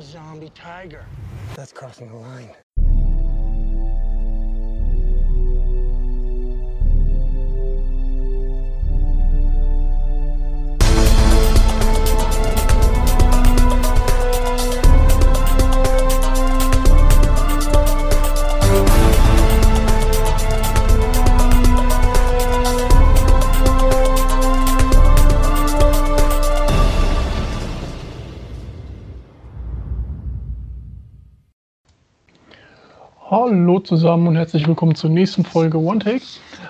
damn zombie tiger. That's crossing the line. Hallo zusammen und herzlich willkommen zur nächsten Folge One Take.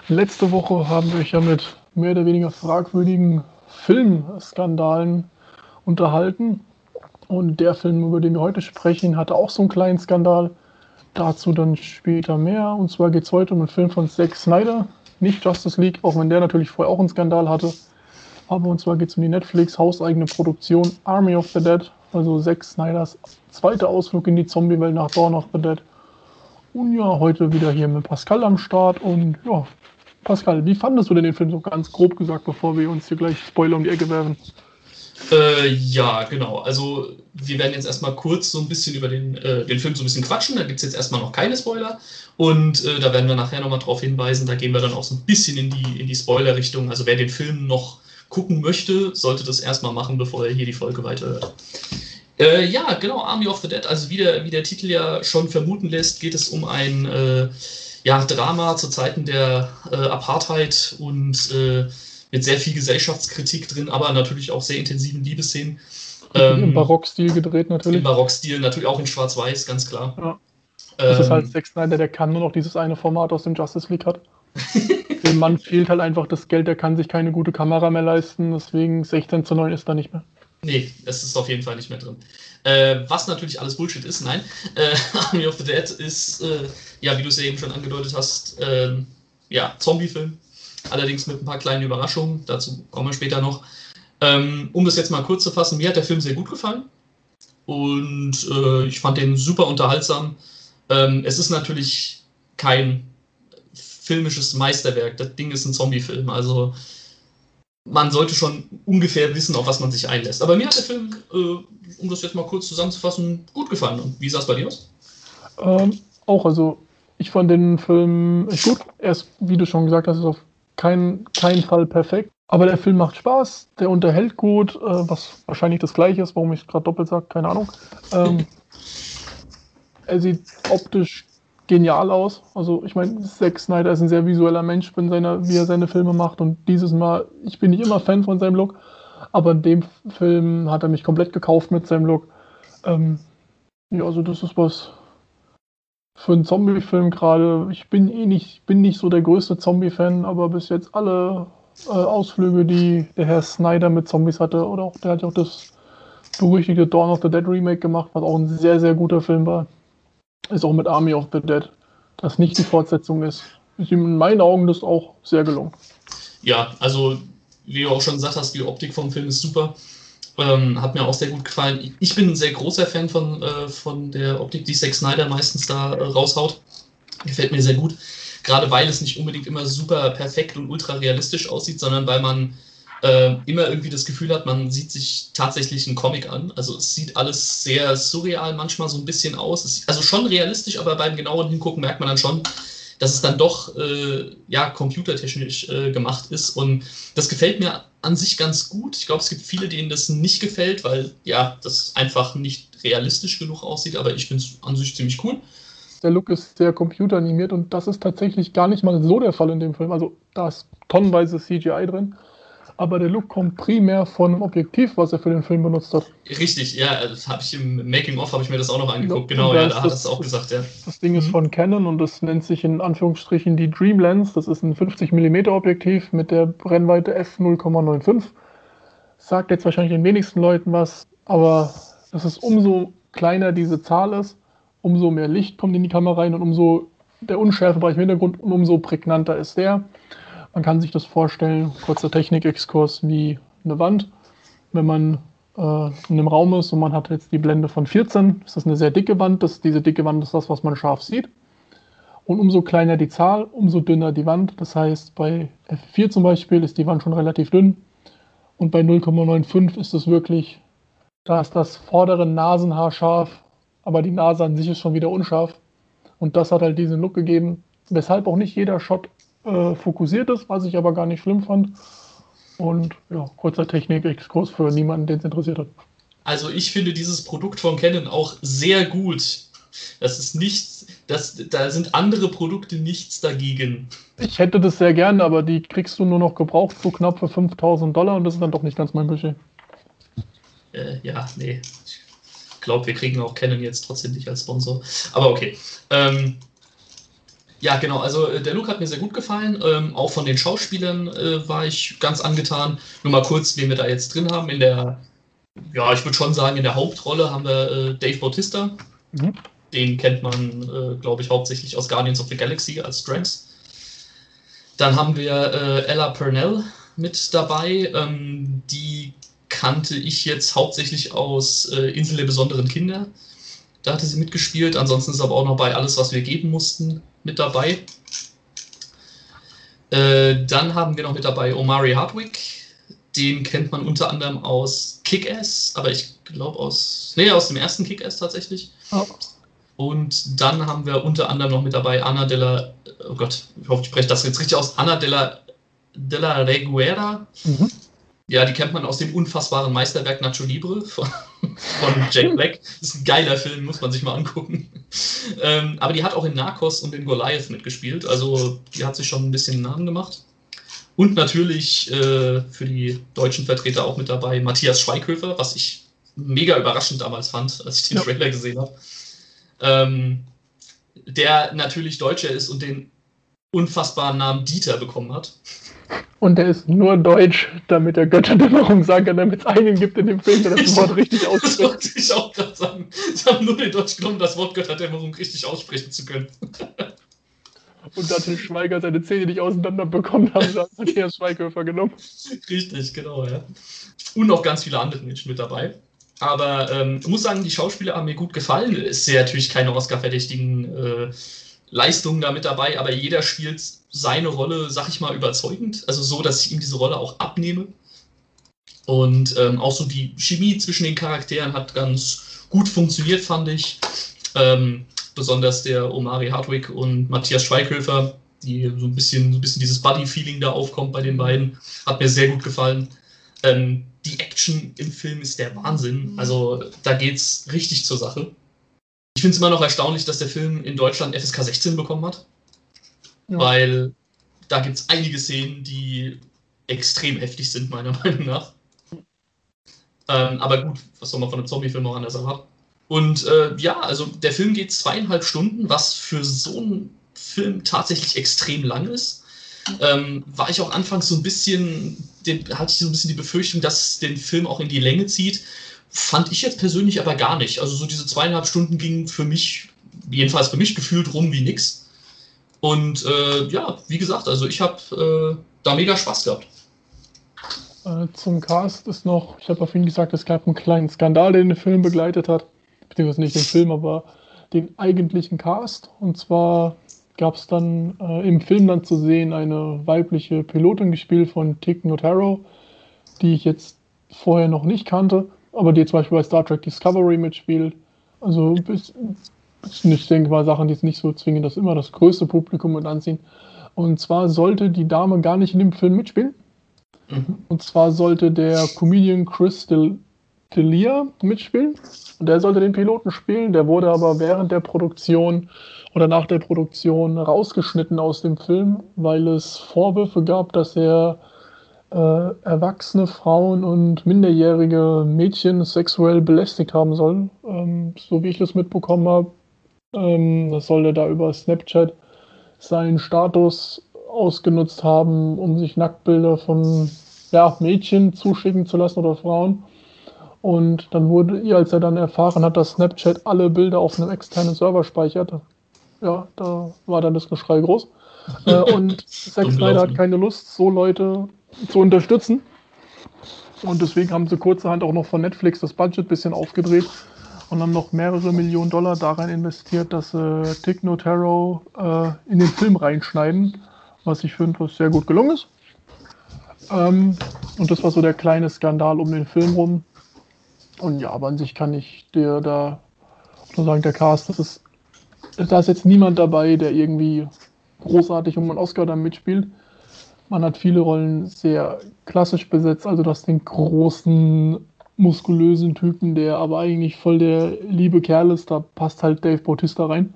Letzte Woche haben wir euch ja mit mehr oder weniger fragwürdigen Filmskandalen unterhalten. Und der Film, über den wir heute sprechen, hatte auch so einen kleinen Skandal. Dazu dann später mehr. Und zwar geht es heute um einen Film von Zack Snyder, nicht Justice League, auch wenn der natürlich vorher auch einen Skandal hatte. Aber und zwar geht es um die Netflix-hauseigene Produktion Army of the Dead, also Zack Snyders zweiter Ausflug in die Zombie-Welt nach Dawn of the Dead. Und ja, heute wieder hier mit Pascal am Start. Und ja, Pascal, wie fandest du denn den Film so ganz grob gesagt, bevor wir uns hier gleich Spoiler um die Ecke werfen? Ja, genau. Also wir werden jetzt erstmal kurz so ein bisschen über den Film so ein bisschen quatschen. Da gibt es jetzt erstmal noch keine Spoiler. Und da werden wir nachher nochmal drauf hinweisen. Da gehen wir dann auch so ein bisschen in die Spoiler-Richtung. Also wer den Film noch gucken möchte, sollte das erstmal machen, bevor er hier die Folge weiterhört. Ja, genau, Army of the Dead, also wie der Titel ja schon vermuten lässt, geht es um ein Drama zu Zeiten der Apartheid und mit sehr viel Gesellschaftskritik drin, aber natürlich auch sehr intensiven Liebesszenen. Im Barockstil gedreht natürlich. Im Barockstil, natürlich auch in Schwarz-Weiß, ganz klar. Ja. Das ist halt Zack Snyder, der kann nur noch dieses eine Format aus dem Justice League hat. Dem Mann fehlt halt einfach das Geld, der kann sich keine gute Kamera mehr leisten, deswegen 16:9 ist da nicht mehr. Nee, das ist auf jeden Fall nicht mehr drin. Was natürlich alles Bullshit ist, nein. Army of the Dead ist, wie du es ja eben schon angedeutet hast, Zombie-Film. Allerdings mit ein paar kleinen Überraschungen, dazu kommen wir später noch. Um das jetzt mal kurz zu fassen, mir hat der Film sehr gut gefallen. Und ich fand den super unterhaltsam. Es ist natürlich kein filmisches Meisterwerk. Das Ding ist ein Zombie-Film, also man sollte schon ungefähr wissen, auf was man sich einlässt. Aber mir hat der Film, um das jetzt mal kurz zusammenzufassen, gut gefallen. Und wie sah es bei dir aus? Auch, also ich fand den Film echt gut. Er ist, wie du schon gesagt hast, ist auf keinen Fall perfekt. Aber der Film macht Spaß, der unterhält gut, was wahrscheinlich das Gleiche ist, warum ich es gerade doppelt sage, keine Ahnung. Er sieht optisch genial aus. Also ich meine, Zack Snyder ist ein sehr visueller Mensch, wie er seine Filme macht, und dieses Mal, ich bin nicht immer Fan von seinem Look, aber in dem Film hat er mich komplett gekauft mit seinem Look. Also das ist was für einen Zombie-Film gerade. Ich bin nicht so der größte Zombie-Fan, aber bis jetzt alle Ausflüge, die der Herr Snyder mit Zombies hatte, oder auch der hat ja auch das berüchtigte Dawn of the Dead Remake gemacht, was auch ein sehr, sehr guter Film war. Ist auch mit Army of the Dead, das nicht die Fortsetzung ist. Ist in meinen Augen das auch sehr gelungen. Ja, also wie du auch schon gesagt hast, die Optik vom Film ist super. Hat mir auch sehr gut gefallen. Ich bin ein sehr großer Fan von der Optik, die Zack Snyder meistens da raushaut. Gefällt mir sehr gut. Gerade weil es nicht unbedingt immer super perfekt und ultra realistisch aussieht, sondern weil man immer irgendwie das Gefühl hat, man sieht sich tatsächlich einen Comic an. Also es sieht alles sehr surreal manchmal so ein bisschen aus. Also schon realistisch, aber beim genauen Hingucken merkt man dann schon, dass es dann doch computertechnisch gemacht ist. Und das gefällt mir an sich ganz gut. Ich glaube, es gibt viele, denen das nicht gefällt, weil ja, das einfach nicht realistisch genug aussieht. Aber ich finde es an sich ziemlich cool. Der Look ist sehr computeranimiert und das ist tatsächlich gar nicht mal so der Fall in dem Film. Also da ist tonnenweise CGI drin. Aber der Look kommt primär von einem Objektiv, was er für den Film benutzt hat. Richtig, ja, das habe ich im Making-of, habe ich mir das auch noch angeguckt, genau, ja, da hat es auch gesagt, ja. Das Ding ist von Canon und das nennt sich in Anführungsstrichen die Dreamlens. Das ist ein 50mm Objektiv mit der Brennweite f/0,95. Sagt jetzt wahrscheinlich den wenigsten Leuten was, aber das ist, umso kleiner diese Zahl ist, umso mehr Licht kommt in die Kamera rein und umso der Unschärfebereich im Hintergrund und umso prägnanter ist der. Man kann sich das vorstellen, kurzer Technik-Exkurs, wie eine Wand. Wenn man in einem Raum ist und man hat jetzt die Blende von 14, ist das eine sehr dicke Wand. Diese dicke Wand ist das, was man scharf sieht. Und umso kleiner die Zahl, umso dünner die Wand. Das heißt, bei F4 zum Beispiel ist die Wand schon relativ dünn. Und bei 0,95 ist es wirklich Da ist das vordere Nasenhaar scharf, aber die Nase an sich ist schon wieder unscharf. Und das hat halt diesen Look gegeben, weshalb auch nicht jeder Shot fokussiert ist, was ich aber gar nicht schlimm fand. Und ja, kurzer Technik-Exkurs für niemanden, den es interessiert hat. Also ich finde dieses Produkt von Canon auch sehr gut. Das ist nichts, da sind andere Produkte nichts dagegen. Ich hätte das sehr gerne, aber die kriegst du nur noch gebraucht, so knapp für $5.000 und das ist dann doch nicht ganz mein Budget. Ja, nee. Ich glaube, wir kriegen auch Canon jetzt trotzdem nicht als Sponsor. Aber okay. Ja, genau, also der Look hat mir sehr gut gefallen. Auch von den Schauspielern war ich ganz angetan. Nur mal kurz, wen wir da jetzt drin haben. Ich würde schon sagen, in der Hauptrolle haben wir Dave Bautista. Mhm. Den kennt man, glaube ich, hauptsächlich aus Guardians of the Galaxy als Drax. Dann haben wir Ella Purnell mit dabei. Die kannte ich jetzt hauptsächlich aus Insel der besonderen Kinder. Da hatte sie mitgespielt. Ansonsten ist aber auch noch bei Alles, was wir geben mussten, mit dabei. Dann haben wir noch mit dabei Omari Hardwick. Den kennt man unter anderem aus Kick-Ass, aber ich glaube aus dem ersten Kick-Ass tatsächlich. Oh. Und dann haben wir unter anderem noch mit dabei Ana de la Reguera. Mhm. Ja, die kennt man aus dem unfassbaren Meisterwerk Nacho Libre von Jack Black. Das ist ein geiler Film, muss man sich mal angucken. Aber die hat auch in Narcos und in Goliath mitgespielt, also die hat sich schon ein bisschen Namen gemacht. Und natürlich für die deutschen Vertreter auch mit dabei Matthias Schweighöfer, was ich mega überraschend damals fand, als ich den Trailer gesehen habe. Der natürlich Deutscher ist und den unfassbaren Namen Dieter bekommen hat. Und der ist nur deutsch, damit er Götterdämmerung sagen kann, damit es einen gibt in dem Film, der das Wort richtig ausspricht. Das wollte ich auch gerade sagen. Sie haben nur den Deutsch genommen, das Wort Götterdämmerung richtig aussprechen zu können. Und da Till Schweiger seine Zähne nicht auseinanderbekommen haben, da hat Matthias Schweighöfer genommen. Richtig, genau, ja. Und noch ganz viele andere Menschen mit dabei. Aber ich muss sagen, die Schauspieler haben mir gut gefallen. Es sind ja natürlich keine Oscar-verdächtigen Leistungen da mit dabei, aber jeder spielt seine Rolle, sag ich mal, überzeugend. Also so, dass ich ihm diese Rolle auch abnehme. Und auch so die Chemie zwischen den Charakteren hat ganz gut funktioniert, fand ich. Besonders der Omari Hardwick und Matthias Schweighöfer, die so ein bisschen dieses Buddy-Feeling da aufkommt bei den beiden, hat mir sehr gut gefallen. Die Action im Film ist der Wahnsinn, also da geht's richtig zur Sache. Ich finde es immer noch erstaunlich, dass der Film in Deutschland FSK 16 bekommen hat, weil da gibt's einige Szenen, die extrem heftig sind, meiner Meinung nach. Aber gut, was soll man von einem Zombie-Film auch anders erwarten? Und also der Film geht 2,5 Stunden, was für so einen Film tatsächlich extrem lang ist. War ich auch anfangs hatte ich so ein bisschen die Befürchtung, dass es den Film auch in die Länge zieht. Fand ich jetzt persönlich aber gar nicht. Also so diese 2,5 Stunden gingen für mich, jedenfalls für mich, gefühlt rum wie nix. Und wie gesagt, also ich habe da mega Spaß gehabt. Zum Cast ist noch, ich habe ja vorhin gesagt, es gab einen kleinen Skandal, den Film begleitet hat. Beziehungsweise nicht den Film, aber den eigentlichen Cast. Und zwar gab es dann im Film dann zu sehen eine weibliche Pilotin, gespielt von Tig Notaro, die ich jetzt vorher noch nicht kannte, aber die zum Beispiel bei Star Trek Discovery mitspielt. Also ich denke mal Sachen, die es nicht so zwingen, dass immer das größte Publikum mit anziehen. Und zwar sollte die Dame gar nicht in dem Film mitspielen. Mhm. Und zwar sollte der Comedian Chris D'Elia mitspielen. Und der sollte den Piloten spielen, der wurde aber während der Produktion oder nach der Produktion rausgeschnitten aus dem Film, weil es Vorwürfe gab, dass er erwachsene Frauen und minderjährige Mädchen sexuell belästigt haben soll. So wie ich das mitbekommen habe, das soll er da über Snapchat seinen Status ausgenutzt haben, um sich Nacktbilder von Mädchen zuschicken zu lassen oder Frauen. Und dann als er dann erfahren hat, dass Snapchat alle Bilder auf einem externen Server speichert, ja, da war dann das Geschrei groß. Und Zack Snyder hat keine Lust, so Leute zu unterstützen. Und deswegen haben sie kurzerhand auch noch von Netflix das Budget ein bisschen aufgedreht und haben noch mehrere Millionen $, da rein investiert, dass sie Tig Notaro in den Film reinschneiden, was ich finde, was sehr gut gelungen ist. Und das war so der kleine Skandal um den Film rum. Und ja, aber an sich kann ich dir da nur sagen, der Cast, da ist jetzt niemand dabei, der irgendwie großartig um einen Oscar dann mitspielt. Man hat viele Rollen sehr klassisch besetzt, also du hast den großen, muskulösen Typen, der aber eigentlich voll der liebe Kerl ist, da passt halt Dave Bautista rein.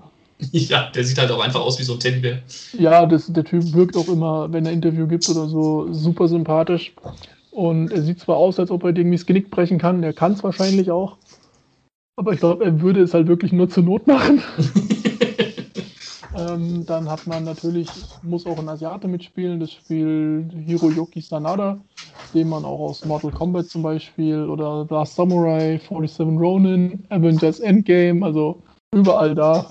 Ja, der sieht halt auch einfach aus wie so ein Teddybär. Ja, der Typ wirkt auch immer, wenn er ein Interview gibt oder so, super sympathisch. Und er sieht zwar aus, als ob er irgendwie das Genick brechen kann, er kann es wahrscheinlich auch, aber ich glaube, er würde es halt wirklich nur zur Not machen. Dann hat man natürlich, muss auch ein Asiate mitspielen, das spielt Hiroyuki Sanada, den man auch aus Mortal Kombat zum Beispiel oder Last Samurai, 47 Ronin, Avengers Endgame, also überall da,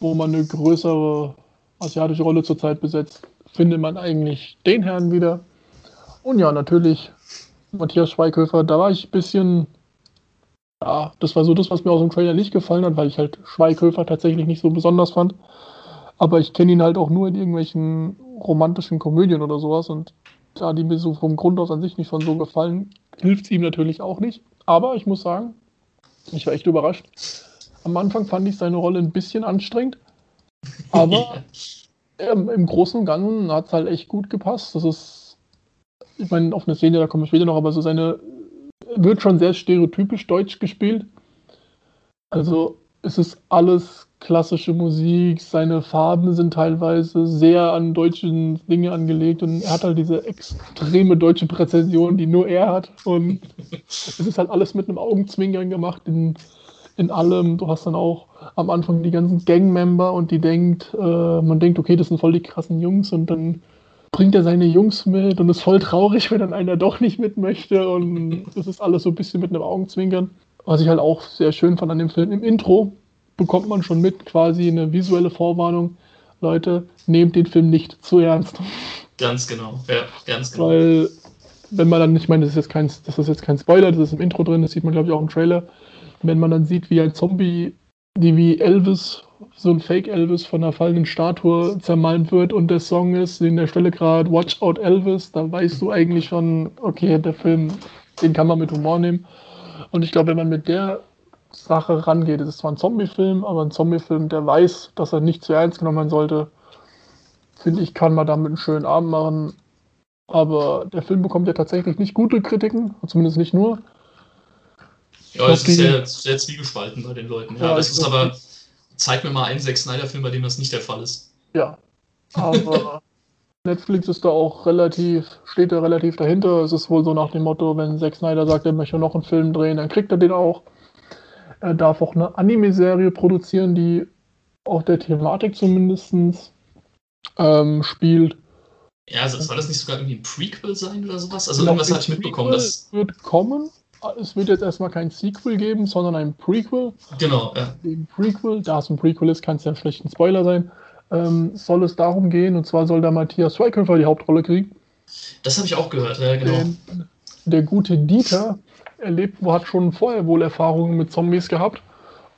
wo man eine größere asiatische Rolle zurzeit besetzt, findet man eigentlich den Herrn wieder. Und ja, natürlich Matthias Schweighöfer, da war ich ein bisschen, ja, das war so das, was mir aus dem Trailer nicht gefallen hat, weil ich halt Schweighöfer tatsächlich nicht so besonders fand. Aber ich kenne ihn halt auch nur in irgendwelchen romantischen Komödien oder sowas. Und da die mir so vom Grund aus an sich nicht von so gefallen, hilft es ihm natürlich auch nicht. Aber ich muss sagen, ich war echt überrascht. Am Anfang fand ich seine Rolle ein bisschen anstrengend. Aber im Großen und Ganzen hat es halt echt gut gepasst. Das ist, ich meine, auf eine Szene, da komme ich später noch, aber so wird schon sehr stereotypisch deutsch gespielt. Also es ist alles klassische Musik, seine Farben sind teilweise sehr an deutschen Dinge angelegt und er hat halt diese extreme deutsche Präzision, die nur er hat, und es ist halt alles mit einem Augenzwinkern gemacht in allem. Du hast dann auch am Anfang die ganzen Gangmember und man denkt, okay, das sind voll die krassen Jungs, und dann bringt er seine Jungs mit und ist voll traurig, wenn dann einer doch nicht mit möchte, und das ist alles so ein bisschen mit einem Augenzwinkern. Was ich halt auch sehr schön fand an dem Film, im Intro bekommt man schon mit quasi eine visuelle Vorwarnung. Leute, nehmt den Film nicht zu ernst. Ganz genau, ja, ganz genau. Weil, wenn man dann, ich meine, das ist jetzt kein Spoiler, das ist im Intro drin, das sieht man, glaube ich, auch im Trailer. Wenn man dann sieht, wie ein Zombie, wie Elvis, so ein Fake-Elvis von einer fallenden Statue zermalmt wird und der Song ist in der Stelle gerade Watch Out Elvis, da weißt du eigentlich schon, okay, der Film, den kann man mit Humor nehmen. Und ich glaube, wenn man mit der Sache rangeht. Es ist zwar ein Zombie-Film, aber ein Zombie-Film, der weiß, dass er nicht zu ernst genommen werden sollte, finde ich, kann man damit einen schönen Abend machen. Aber der Film bekommt ja tatsächlich nicht gute Kritiken, zumindest nicht nur. Ja, es ist ja sehr zwiegespalten bei den Leuten. Ja, das ist aber, zeig mir mal einen Zack Snyder-Film, bei dem das nicht der Fall ist. Ja, aber Netflix ist da auch steht da relativ dahinter. Es ist wohl so nach dem Motto, wenn Zack Snyder sagt, er möchte noch einen Film drehen, dann kriegt er den auch. Er darf auch eine Anime-Serie produzieren, die auch der Thematik zumindest spielt. Ja, also soll das nicht sogar irgendwie ein Prequel sein oder sowas? Also irgendwas hatte ich mitbekommen. Es wird kommen. Es wird jetzt erstmal kein Sequel geben, sondern ein Prequel. Genau, ja. Im Prequel, da es ein Prequel ist, kann es ja schlecht ein Spoiler sein, soll es darum gehen, und zwar soll da Matthias Schweighöfer die Hauptrolle kriegen. Das habe ich auch gehört, ja, genau. Der gute Dieter hat schon vorher wohl Erfahrungen mit Zombies gehabt,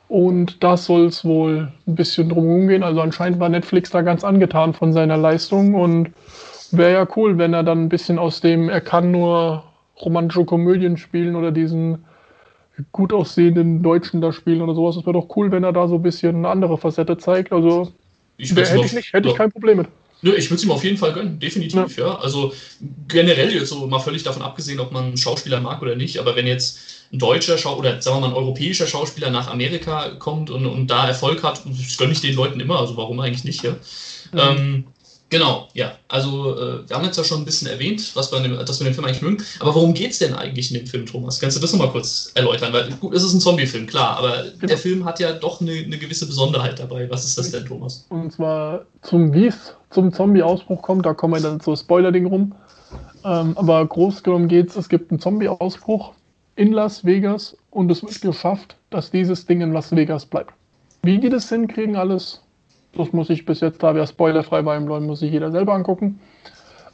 und das soll es wohl ein bisschen drum rumgehen. Also anscheinend war Netflix da ganz angetan von seiner Leistung, und wäre ja cool, wenn er dann ein bisschen aus dem, er kann nur romantische Komödien spielen oder diesen gut aussehenden Deutschen da spielen oder sowas. Es wäre doch cool, wenn er da so ein bisschen eine andere Facette zeigt. Also hätte ich kein Problem mit. Nö, ich würde es ihm auf jeden Fall gönnen, definitiv, ja. Also generell jetzt so mal völlig davon abgesehen, ob man einen Schauspieler mag oder nicht, aber wenn jetzt ein deutscher oder sagen wir mal ein europäischer Schauspieler nach Amerika kommt und da Erfolg hat, das gönne ich den Leuten immer, also warum eigentlich nicht, ja. Genau, ja, also wir haben jetzt ja schon ein bisschen erwähnt, dass wir den Film eigentlich mögen, aber worum geht's denn eigentlich in dem Film, Thomas? Kannst du das nochmal kurz erläutern? Weil gut, es ist ein Zombie-Film, klar, aber genau, der Film hat ja doch eine gewisse Besonderheit dabei. Was ist das denn, Thomas? Und zwar, wie es zum Zombie-Ausbruch kommt, da kommen wir dann so Spoiler-Ding rum, aber groß genommen geht's, es gibt einen Zombie-Ausbruch in Las Vegas und es wird geschafft, dass dieses Ding in Las Vegas bleibt. Wie die das hinkriegen, alles, das muss ich bis jetzt, da wir spoilerfrei beim Leuten, muss sich jeder selber angucken.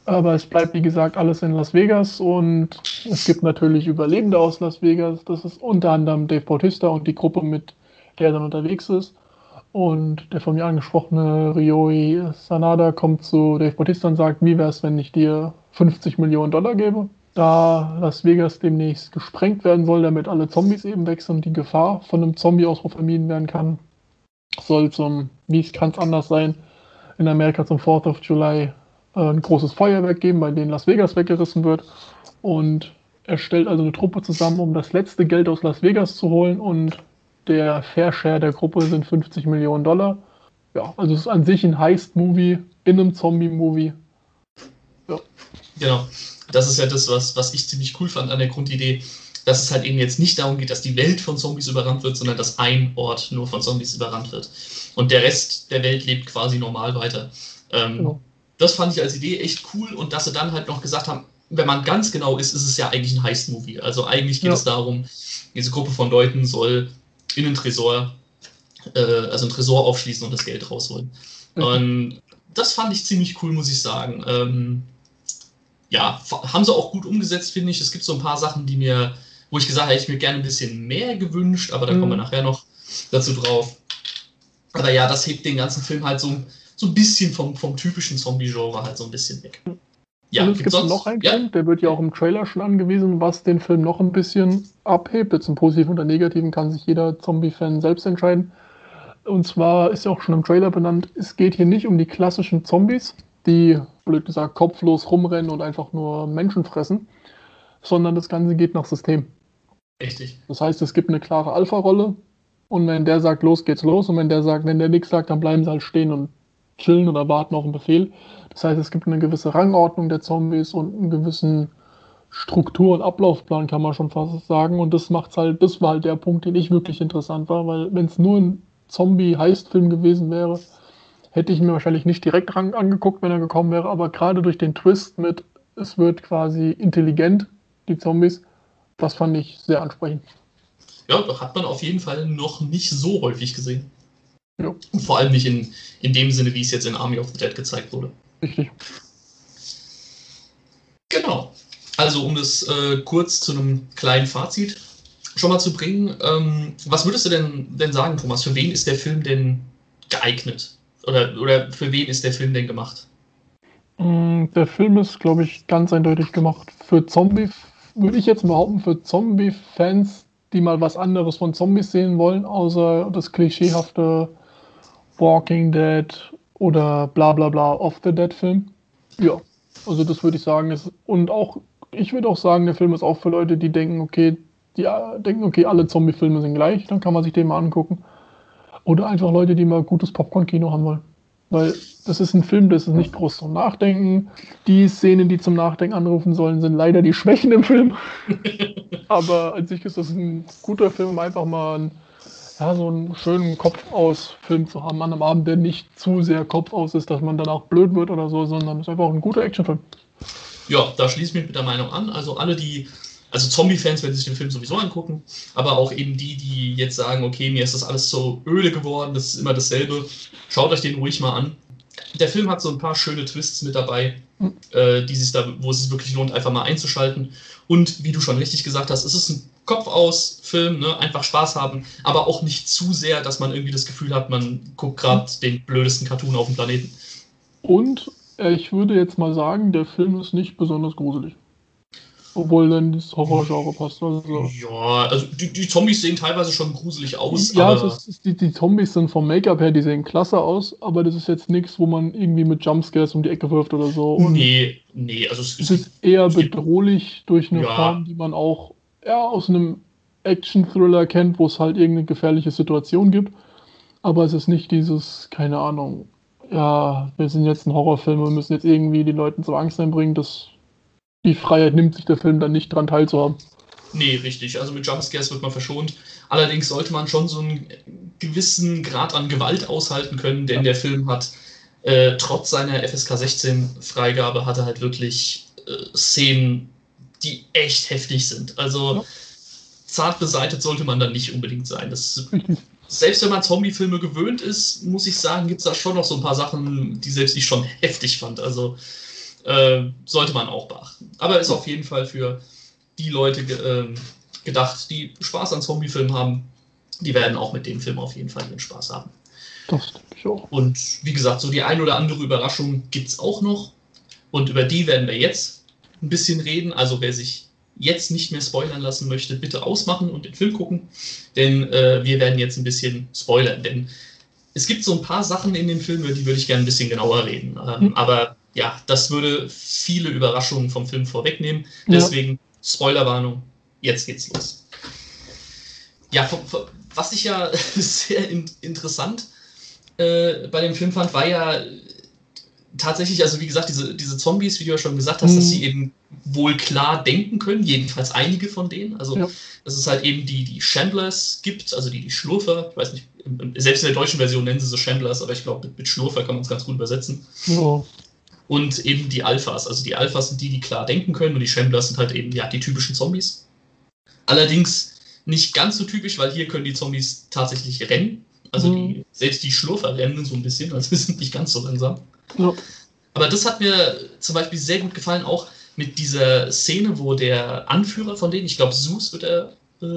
Aber es bleibt, wie gesagt, alles in Las Vegas, und es gibt natürlich Überlebende aus Las Vegas. Das ist unter anderem Dave Bautista und die Gruppe, mit der er dann unterwegs ist. Und der von mir angesprochene Ryohei Sanada kommt zu Dave Bautista und sagt, wie wäre es, wenn ich dir $50 Millionen gebe? da Las Vegas demnächst gesprengt werden soll, damit alle Zombies eben weg sind, die Gefahr von einem Zombie-Ausbruch vermieden werden kann, soll zum, wie kann es anders sein, in Amerika zum 4th of July ein großes Feuerwerk geben, bei dem Las Vegas weggerissen wird, und er stellt also eine Truppe zusammen, um das letzte Geld aus Las Vegas zu holen, und der Fair Share der Gruppe sind $50 Millionen. Ja, also es ist an sich ein Heist-Movie in einem Zombie-Movie. Ja. Genau. Das ist ja das, was ich ziemlich cool fand an der Grundidee, dass es halt eben jetzt nicht darum geht, dass die Welt von Zombies überrannt wird, sondern dass ein Ort nur von Zombies überrannt wird. Und der Rest der Welt lebt quasi normal weiter. Genau. Das fand ich als Idee echt cool, und dass sie dann halt noch gesagt haben, wenn man ganz genau ist, ist es ja eigentlich ein Heist-Movie. Also eigentlich geht es darum, diese Gruppe von Leuten soll in einen Tresor, also einen Tresor aufschließen und das Geld rausholen. Mhm. Und das fand ich ziemlich cool, muss ich sagen. Ja, haben sie auch gut umgesetzt, finde ich. Es gibt so ein paar Sachen, die mir, wo ich gesagt habe, hätte ich mir gerne ein bisschen mehr gewünscht, aber da kommen wir nachher noch dazu drauf. Aber ja, das hebt den ganzen Film halt so ein bisschen vom typischen Zombie-Genre halt so ein bisschen weg. Ja, also es gibt noch einen Film, der wird ja auch im Trailer schon angewiesen, was den Film noch ein bisschen abhebt. Jetzt im Positiven oder Negativen kann sich jeder Zombie-Fan selbst entscheiden. Und zwar ist ja auch schon im Trailer benannt, es geht hier nicht um die klassischen Zombies, die, blöd gesagt, kopflos rumrennen und einfach nur Menschen fressen, sondern das Ganze geht nach System. Richtig. Das heißt, es gibt eine klare Alpha-Rolle, und wenn der sagt, los geht's los, und wenn der nichts sagt, dann bleiben sie halt stehen und chillen oder warten auf einen Befehl. Das heißt, es gibt eine gewisse Rangordnung der Zombies und einen gewissen Struktur- und Ablaufplan, kann man schon fast sagen, und das war halt der Punkt, den ich wirklich interessant war, weil wenn es nur ein Zombie-Heist-Film gewesen wäre, hätte ich mir wahrscheinlich nicht direkt angeguckt, wenn er gekommen wäre, aber gerade durch den Twist mit, es wird quasi intelligent, die Zombies, das fand ich sehr ansprechend. Ja, das hat man auf jeden Fall noch nicht so häufig gesehen. Ja. Und vor allem nicht in dem Sinne, wie es jetzt in Army of the Dead gezeigt wurde. Richtig. Genau. Also um das kurz zu einem kleinen Fazit schon mal zu bringen, was würdest du denn sagen, Thomas, für wen ist der Film denn geeignet? Oder für wen ist der Film denn gemacht? Der Film ist, glaube ich, ganz eindeutig gemacht für Zombie, würde ich jetzt behaupten, für Zombie-Fans, die mal was anderes von Zombies sehen wollen, außer das klischeehafte Walking Dead oder bla bla bla of the Dead Film. Ja, also das würde ich sagen. Ich würde auch sagen, der Film ist auch für Leute, die denken, okay, alle Zombie-Filme sind gleich, dann kann man sich den mal angucken. Oder einfach Leute, die mal gutes Popcorn-Kino haben wollen. Weil das ist ein Film, das ist nicht groß zum Nachdenken. Die Szenen, die zum Nachdenken anrufen sollen, sind leider die Schwächen im Film. Aber an sich ist das ein guter Film, um einfach mal so einen schönen Kopf-Aus-Film zu haben an einem Abend, der nicht zu sehr Kopf aus ist, dass man danach blöd wird oder so, sondern es ist einfach ein guter Actionfilm. Ja, da schließe ich mich mit der Meinung an. Also alle, also Zombie-Fans werden sich den Film sowieso angucken, aber auch eben die jetzt sagen, okay, mir ist das alles so öde geworden, das ist immer dasselbe, schaut euch den ruhig mal an. Der Film hat so ein paar schöne Twists mit dabei, wo es sich wirklich lohnt, einfach mal einzuschalten. Und wie du schon richtig gesagt hast, es ist ein Kopf-aus-Film, ne? Einfach Spaß haben, aber auch nicht zu sehr, dass man irgendwie das Gefühl hat, man guckt gerade den blödesten Cartoon auf dem Planeten. Und ich würde jetzt mal sagen, der Film ist nicht besonders gruselig. Obwohl dann das Horrorgenre passt. Also. Ja, also die Zombies sehen teilweise schon gruselig aus. Ja, aber die Zombies sind vom Make-up her, die sehen klasse aus, aber das ist jetzt nichts, wo man irgendwie mit Jumpscares um die Ecke wirft oder so. Und nee. Also es ist eher bedrohlich durch eine Form, die man auch aus einem Action-Thriller kennt, wo es halt irgendeine gefährliche Situation gibt. Aber es ist nicht dieses, keine Ahnung, wir sind jetzt ein Horrorfilm und müssen jetzt irgendwie die Leute zur Angst einbringen, dass die Freiheit nimmt sich der Film dann nicht dran teilzuhaben. Nee, richtig. Also mit Jumpscares wird man verschont. Allerdings sollte man schon so einen gewissen Grad an Gewalt aushalten können, denn der Film hat trotz seiner FSK-16-Freigabe hatte halt wirklich Szenen, die echt heftig sind. Also zart beseitet sollte man dann nicht unbedingt sein. Selbst wenn man Zombie-Filme gewöhnt ist, muss ich sagen, gibt es da schon noch so ein paar Sachen, die selbst ich schon heftig fand. Also sollte man auch beachten. Aber ist auf jeden Fall für die Leute gedacht, die Spaß an Zombie-Filmen haben. Die werden auch mit dem Film auf jeden Fall ihren Spaß haben. Das denke ich auch. Und wie gesagt, so die ein oder andere Überraschung gibt es auch noch. Und über die werden wir jetzt ein bisschen reden. Also wer sich jetzt nicht mehr spoilern lassen möchte, bitte ausmachen und den Film gucken, denn wir werden jetzt ein bisschen spoilern, denn es gibt so ein paar Sachen in dem Film, über die würde ich gerne ein bisschen genauer reden, aber ja, das würde viele Überraschungen vom Film vorwegnehmen, deswegen Spoilerwarnung, jetzt geht's los. Ja, was ich ja sehr interessant bei dem Film fand, war ja tatsächlich, also wie gesagt, diese Zombies, wie du ja schon gesagt hast, dass sie eben wohl klar denken können, jedenfalls einige von denen. Also dass es halt eben die Shamblers gibt, also die Schlurfer. Ich weiß nicht, selbst in der deutschen Version nennen sie so Shamblers, aber ich glaube, mit Schlurfer kann man es ganz gut übersetzen. Ja. Und eben die Alphas. Also die Alphas sind die klar denken können und die Shamblers sind halt eben ja die typischen Zombies. Allerdings nicht ganz so typisch, weil hier können die Zombies tatsächlich rennen. Also selbst die Schlurfer rennen so ein bisschen, also sind nicht ganz so langsam. Ja. Aber das hat mir zum Beispiel sehr gut gefallen, auch mit dieser Szene, wo der Anführer von denen, ich glaube Zeus wird er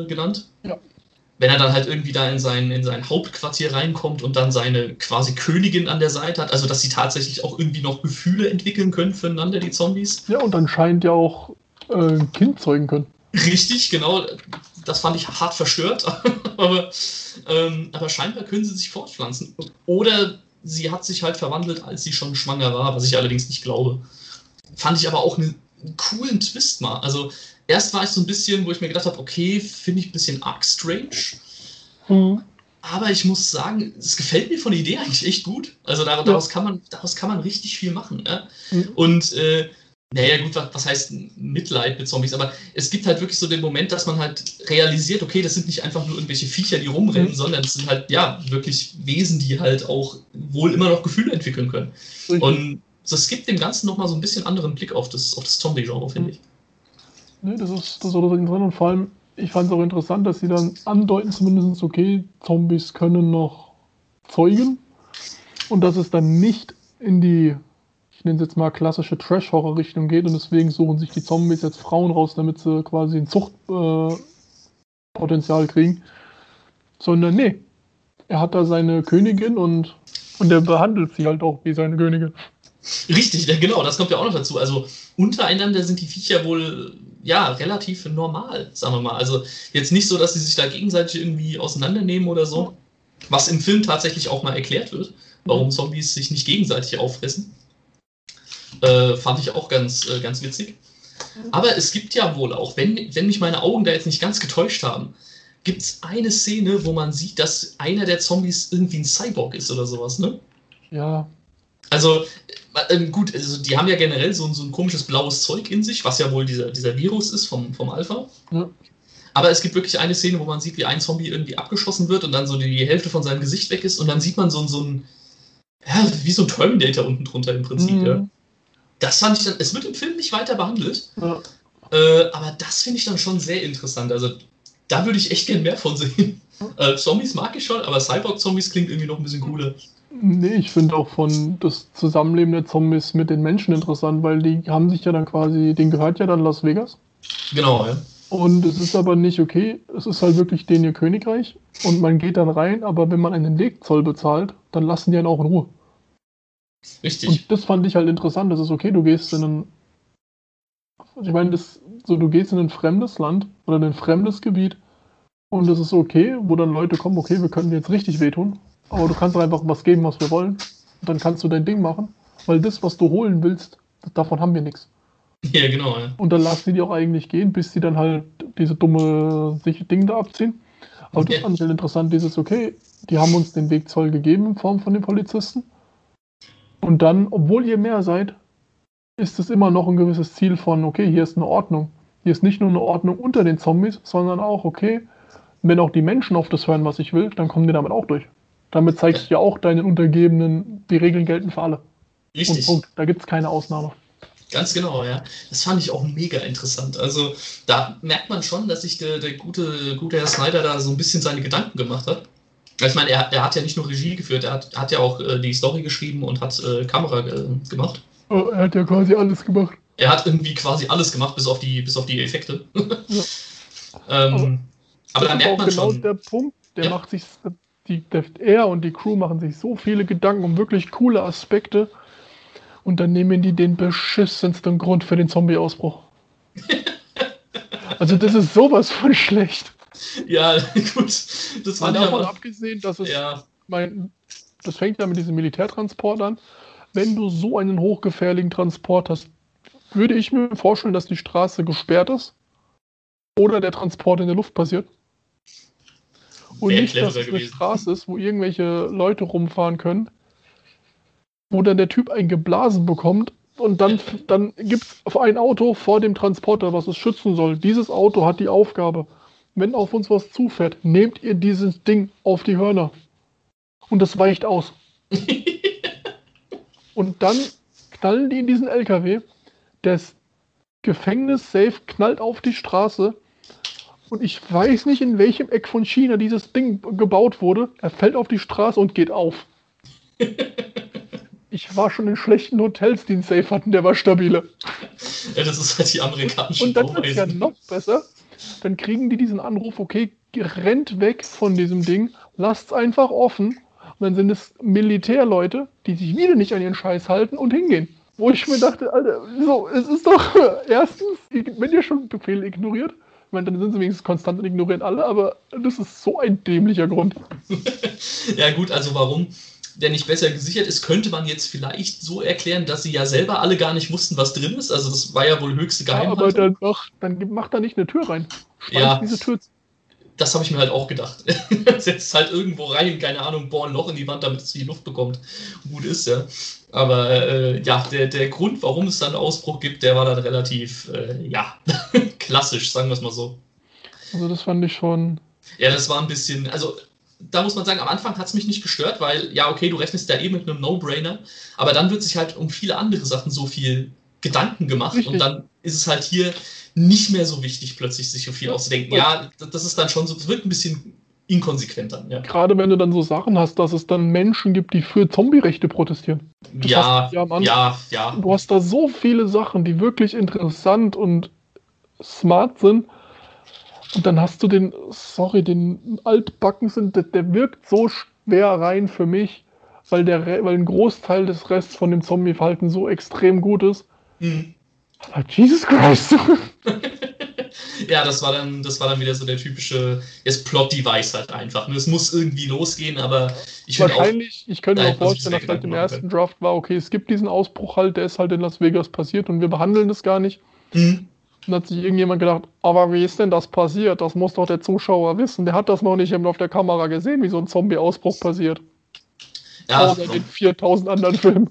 genannt, wenn er dann halt irgendwie da in sein Hauptquartier reinkommt und dann seine quasi Königin an der Seite hat, also dass sie tatsächlich auch irgendwie noch Gefühle entwickeln können füreinander, die Zombies. Ja, und anscheinend ja auch ein Kind zeugen können. Richtig, genau. Das fand ich hart verstört, aber scheinbar können sie sich fortpflanzen. Oder sie hat sich halt verwandelt, als sie schon schwanger war, was ich allerdings nicht glaube. Fand ich aber auch einen coolen Twist mal. Also erst war ich so ein bisschen, wo ich mir gedacht habe, okay, finde ich ein bisschen arg strange. Mhm. Aber ich muss sagen, es gefällt mir von der Idee eigentlich echt gut. Also daraus kann man richtig viel machen. Ja? Mhm. Und naja gut, was heißt Mitleid mit Zombies? Aber es gibt halt wirklich so den Moment, dass man halt realisiert, okay, das sind nicht einfach nur irgendwelche Viecher, die rumrennen, sondern es sind halt, ja, wirklich Wesen, die halt auch wohl immer noch Gefühle entwickeln können. Mhm. Und das gibt dem Ganzen nochmal so ein bisschen anderen Blick auf das Zombie-Genre, finde ich. Nee, das ist interessant. Und vor allem, ich fand es auch interessant, dass sie dann andeuten zumindest, okay, Zombies können noch zeugen. Und dass es dann nicht in die, ich nenne es jetzt mal, klassische Trash-Horror-Richtung geht und deswegen suchen sich die Zombies jetzt Frauen raus, damit sie quasi ein Zuchtpotenzial kriegen. Sondern nee, er hat da seine Königin und er behandelt sie halt auch wie seine Königin. Richtig, ja, genau, das kommt ja auch noch dazu. Also untereinander sind die Viecher wohl ja relativ normal, sagen wir mal. Also jetzt nicht so, dass sie sich da gegenseitig irgendwie auseinandernehmen oder so, was im Film tatsächlich auch mal erklärt wird, warum Zombies sich nicht gegenseitig auffressen. Fand ich auch ganz witzig. Aber es gibt ja wohl auch, wenn mich meine Augen da jetzt nicht ganz getäuscht haben, gibt es eine Szene, wo man sieht, dass einer der Zombies irgendwie ein Cyborg ist oder sowas, ne? Ja. Also gut, also die haben ja generell so ein komisches blaues Zeug in sich, was ja wohl dieser Virus ist vom Alpha. Ja. Aber es gibt wirklich eine Szene, wo man sieht, wie ein Zombie irgendwie abgeschossen wird und dann so die Hälfte von seinem Gesicht weg ist und dann sieht man so ein ja, wie so ein Terminator unten drunter im Prinzip, ja. Das fand ich dann, es wird im Film nicht weiter behandelt, aber das finde ich dann schon sehr interessant. Also da würde ich echt gern mehr von sehen. Zombies mag ich schon, aber Cyborg-Zombies klingt irgendwie noch ein bisschen cooler. Nee, ich finde auch das Zusammenleben der Zombies mit den Menschen interessant, weil die haben sich ja dann quasi, denen gehört ja dann Las Vegas. Genau, ja. Und es ist aber nicht okay, es ist halt wirklich denen ihr Königreich und man geht dann rein, aber wenn man einen Legzoll bezahlt, dann lassen die einen auch in Ruhe. Richtig. Und das fand ich halt interessant, das ist okay, du gehst in ein, ich meine, du gehst in ein fremdes Land oder in ein fremdes Gebiet und das ist okay, wo dann Leute kommen, okay, wir können dir jetzt richtig wehtun, aber du kannst einfach was geben, was wir wollen und dann kannst du dein Ding machen, weil das, was du holen willst, davon haben wir nichts. Ja, genau. Ja. Und dann lassen sie die auch eigentlich gehen, bis sie dann halt diese dumme Ding da abziehen. Aber das fand ich halt interessant, dieses, okay, die haben uns den Wegzoll gegeben in Form von den Polizisten. Und dann, obwohl ihr mehr seid, ist es immer noch ein gewisses Ziel von, okay, hier ist eine Ordnung. Hier ist nicht nur eine Ordnung unter den Zombies, sondern auch, okay, wenn auch die Menschen auf das hören, was ich will, dann kommen die damit auch durch. Damit zeigst du ja auch deinen Untergebenen, die Regeln gelten für alle. Richtig. Und Punkt. Da gibt es keine Ausnahme. Ganz genau, ja. Das fand ich auch mega interessant. Also da merkt man schon, dass sich der gute Herr Snyder da so ein bisschen seine Gedanken gemacht hat. Ich meine, er hat ja nicht nur Regie geführt, er hat ja auch die Story geschrieben und hat Kamera gemacht. Oh, er hat ja quasi alles gemacht. Er hat irgendwie quasi alles gemacht, bis auf die Effekte. Ja. Aber da merkt man genau schon. Genau der Punkt, der macht sich, er und die Crew machen sich so viele Gedanken um wirklich coole Aspekte. Und dann nehmen die den beschissensten Grund für den Zombie-Ausbruch. Also das ist sowas von schlecht. Ja, gut. Das war davon abgesehen, dass es... Ja. Das fängt ja mit diesem Militärtransport an. Wenn du so einen hochgefährlichen Transport hast, würde ich mir vorstellen, dass die Straße gesperrt ist oder der Transport in der Luft passiert. Und sehr nicht, dass es eine Straße ist, wo irgendwelche Leute rumfahren können, wo dann der Typ einen geblasen bekommt und dann gibt es ein Auto vor dem Transporter, was es schützen soll. Dieses Auto hat die Aufgabe, wenn auf uns was zufährt, nehmt ihr dieses Ding auf die Hörner. Und das weicht aus. Und dann knallen die in diesen LKW. Das Gefängnis-Safe knallt auf die Straße. Und ich weiß nicht, in welchem Eck von China dieses Ding gebaut wurde. Er fällt auf die Straße und geht auf. Ich war schon in schlechten Hotels, die einen Safe hatten, der war stabiler. Ja, das ist halt die amerikanische und dann ist es ja noch besser. Dann kriegen die diesen Anruf, okay, rennt weg von diesem Ding, lasst es einfach offen. Und dann sind es Militärleute, die sich wieder nicht an ihren Scheiß halten und hingehen. Wo ich mir dachte, Alter, so, es ist doch erstens, wenn ihr schon Befehle ignoriert, ich meine, dann sind sie wenigstens konstant und ignorieren alle, aber das ist so ein dämlicher Grund. Ja gut, also warum der nicht besser gesichert ist, könnte man jetzt vielleicht so erklären, dass sie ja selber alle gar nicht wussten, was drin ist. Also das war ja wohl höchste Geheimhaltung. Ja, aber dann macht da nicht eine Tür rein. Schmeißt diese Tür zu. Das habe ich mir halt auch gedacht. Setzt halt irgendwo rein, keine Ahnung, bohr ein Loch in die Wand, damit es die Luft bekommt. Gut ist, ja. Aber der Grund, warum es dann einen Ausbruch gibt, der war dann relativ, klassisch, sagen wir es mal so. Also das fand ich schon... Ja, das war ein bisschen, also da muss man sagen, am Anfang hat es mich nicht gestört, weil, ja, okay, du rechnest da mit einem No-Brainer, aber dann wird sich halt um viele andere Sachen so viel Gedanken gemacht. Richtig. Und dann ist es halt hier... nicht mehr so wichtig, plötzlich sich so viel auszudenken. Ja, das ist dann schon so, es wirkt ein bisschen inkonsequent dann. Ja. Gerade wenn du dann so Sachen hast, dass es dann Menschen gibt, die für Zombie-Rechte protestieren. Ja. Du hast da so viele Sachen, die wirklich interessant und smart sind. Und dann hast du den Altbacken, der wirkt so schwer rein für mich, weil ein Großteil des Rests von dem Zombie-Verhalten so extrem gut ist. Mhm. Jesus Christ. Ja, das war dann wieder so der typische Plot-Device halt einfach. Es muss irgendwie losgehen, aber ich finde auch... Wahrscheinlich, ich könnte mir auch vorstellen, dass halt im ersten Draft war, okay, es gibt diesen Ausbruch halt, der ist halt in Las Vegas passiert und wir behandeln das gar nicht. Mhm. Dann hat sich irgendjemand gedacht, aber wie ist denn das passiert? Das muss doch der Zuschauer wissen. Der hat das noch nicht auf der Kamera gesehen, wie so ein Zombie-Ausbruch passiert. Ja, außer in 4000 anderen Filmen.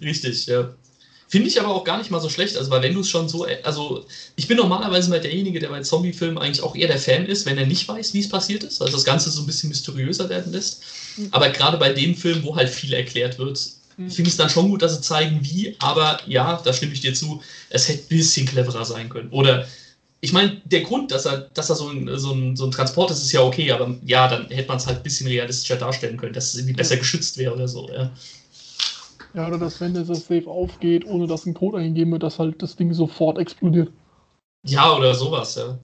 Richtig, ja. Finde ich aber auch gar nicht mal so schlecht, also weil wenn du es schon so, also ich bin normalerweise mal derjenige, der bei Zombie-Filmen eigentlich auch eher der Fan ist, wenn er nicht weiß, wie es passiert ist, also das Ganze so ein bisschen mysteriöser werden lässt, aber gerade bei dem Film, wo halt viel erklärt wird, finde ich es dann schon gut, dass sie zeigen, wie, aber ja, da stimme ich dir zu, es hätte ein bisschen cleverer sein können, oder ich meine, der Grund, dass er so ein Transport ist, ist ja okay, aber ja, dann hätte man es halt ein bisschen realistischer darstellen können, dass es irgendwie besser geschützt wäre oder so, ja. Ja, oder dass, wenn das Safe aufgeht, ohne dass ein Code eingegeben wird, dass halt das Ding sofort explodiert. Ja, oder sowas, ja.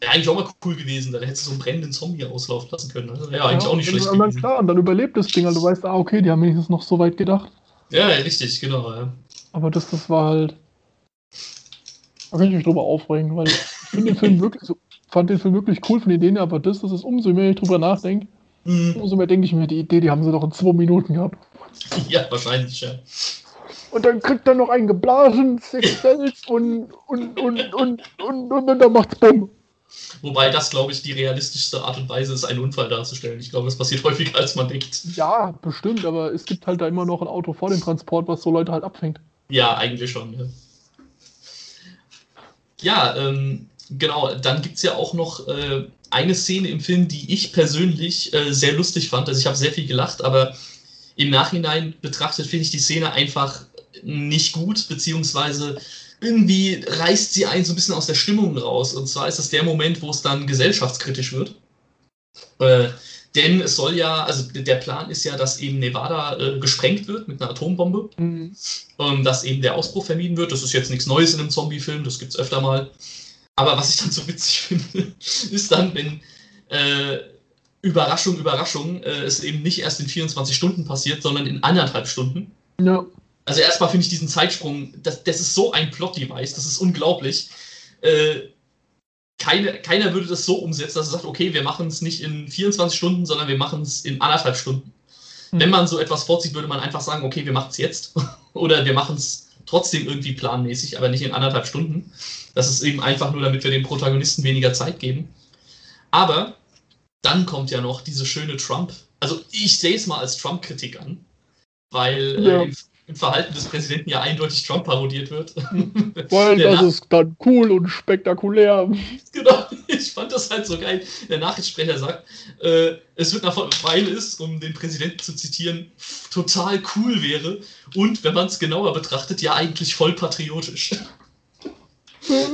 Wäre eigentlich auch mal cool gewesen, dann hättest du so einen brennenden Zombie auslaufen lassen können. Das wäre eigentlich auch nicht schlecht gewesen. Dann klar, und dann überlebt das Ding, also du weißt, okay, die haben wenigstens noch so weit gedacht. Ja, richtig, genau, ja. Aber das war halt... Da kann ich mich drüber aufregen, weil ich fand den Film wirklich cool von den Ideen, aber das ist umso mehr ich drüber nachdenke, umso mehr denke ich mir, die Idee, die haben sie doch in 2 Minuten gehabt. Ja, wahrscheinlich, ja. Und dann kriegt er noch einen geblasen, Sextelz und dann macht's Bumm. Wobei das, glaube ich, die realistischste Art und Weise ist, einen Unfall darzustellen. Ich glaube, das passiert häufiger, als man denkt. Ja, bestimmt, aber es gibt halt da immer noch ein Auto vor dem Transport, was so Leute halt abfängt. Ja, eigentlich schon, ja. Ja, genau, dann gibt's ja auch noch eine Szene im Film, die ich persönlich sehr lustig fand. Also ich habe sehr viel gelacht, aber im Nachhinein betrachtet finde ich die Szene einfach nicht gut, beziehungsweise irgendwie reißt sie einen so ein bisschen aus der Stimmung raus. Und zwar ist das der Moment, wo es dann gesellschaftskritisch wird. Denn es soll ja, also der Plan ist ja, dass eben Nevada gesprengt wird mit einer Atombombe, dass eben der Ausbruch vermieden wird. Das ist jetzt nichts Neues in einem Zombie-Film, das gibt's öfter mal. Aber was ich dann so witzig finde, ist dann, wenn... Überraschung, es eben nicht erst in 24 Stunden passiert, sondern in 1,5 Stunden. Ja. Also erstmal finde ich diesen Zeitsprung, das ist so ein Plot-Device, das ist unglaublich. Keiner würde das so umsetzen, dass er sagt, okay, wir machen es nicht in 24 Stunden, sondern wir machen es in 1,5 Stunden. Mhm. Wenn man so etwas vorzieht, würde man einfach sagen, okay, wir machen es jetzt oder wir machen es trotzdem irgendwie planmäßig, aber nicht in 1,5 Stunden. Das ist eben einfach nur, damit wir dem Protagonisten weniger Zeit geben. Aber dann kommt ja noch diese schöne Trump, also ich sehe es mal als Trump-Kritik an, weil ja. Im Verhalten des Präsidenten ja eindeutig Trump parodiert wird. Weil das ist dann cool und spektakulär. Genau, ich fand das halt so geil. Der Nachrichtensprecher sagt, es wird nach vorne, weil es, um den Präsidenten zu zitieren, total cool wäre und, wenn man es genauer betrachtet, ja eigentlich voll patriotisch.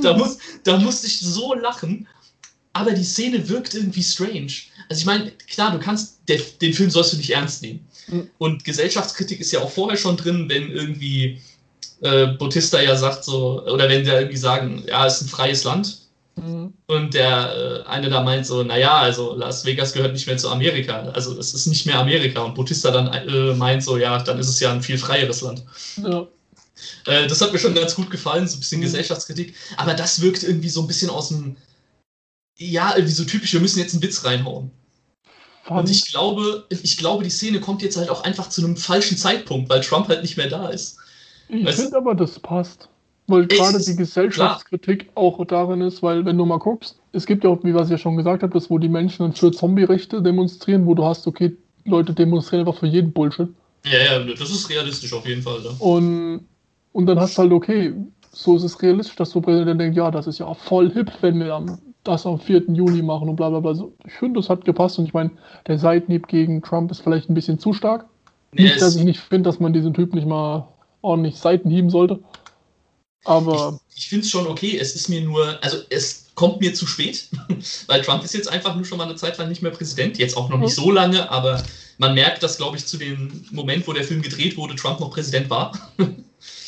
Da musste ich so lachen, aber die Szene wirkt irgendwie strange. Also ich meine, klar, du kannst, den Film sollst du nicht ernst nehmen. Und Gesellschaftskritik ist ja auch vorher schon drin, wenn irgendwie Bautista ja sagt so, oder wenn der irgendwie sagen, ja, es ist ein freies Land. Mhm. Und der eine da meint so, naja, also Las Vegas gehört nicht mehr zu Amerika. Also es ist nicht mehr Amerika. Und Bautista dann meint so, ja, dann ist es ja ein viel freieres Land. Ja. Das hat mir schon ganz gut gefallen, so ein bisschen Gesellschaftskritik. Aber das wirkt irgendwie so ein bisschen aus dem, ja, irgendwie so typisch, wir müssen jetzt einen Witz reinhauen. Und ich glaube, die Szene kommt jetzt halt auch einfach zu einem falschen Zeitpunkt, weil Trump halt nicht mehr da ist. Ich finde aber, das passt. Weil gerade die Gesellschaftskritik auch darin ist, weil, wenn du mal guckst, es gibt ja auch, wie was ich ja schon gesagt habe, das, wo die Menschen für Zombie-Rechte demonstrieren, wo du hast, okay, Leute demonstrieren einfach für jeden Bullshit. Ja, das ist realistisch auf jeden Fall. Ja. Und dann hast du halt, okay, so ist es realistisch, dass der Präsident denkt, ja, das ist ja voll hip, wenn wir das am 4. Juli machen und bla bla bla. Ich finde, das hat gepasst und ich meine, der Seitenhieb gegen Trump ist vielleicht ein bisschen zu stark. Nee, nicht, dass ich nicht finde, dass man diesen Typ nicht mal ordentlich Seitenhieben sollte. Aber ich finde es schon okay. Es ist mir nur, also es kommt mir zu spät, weil Trump ist jetzt einfach nur schon mal eine Zeit lang nicht mehr Präsident. Jetzt auch noch nicht so lange, aber man merkt, dass, glaube ich, zu dem Moment, wo der Film gedreht wurde, Trump noch Präsident war.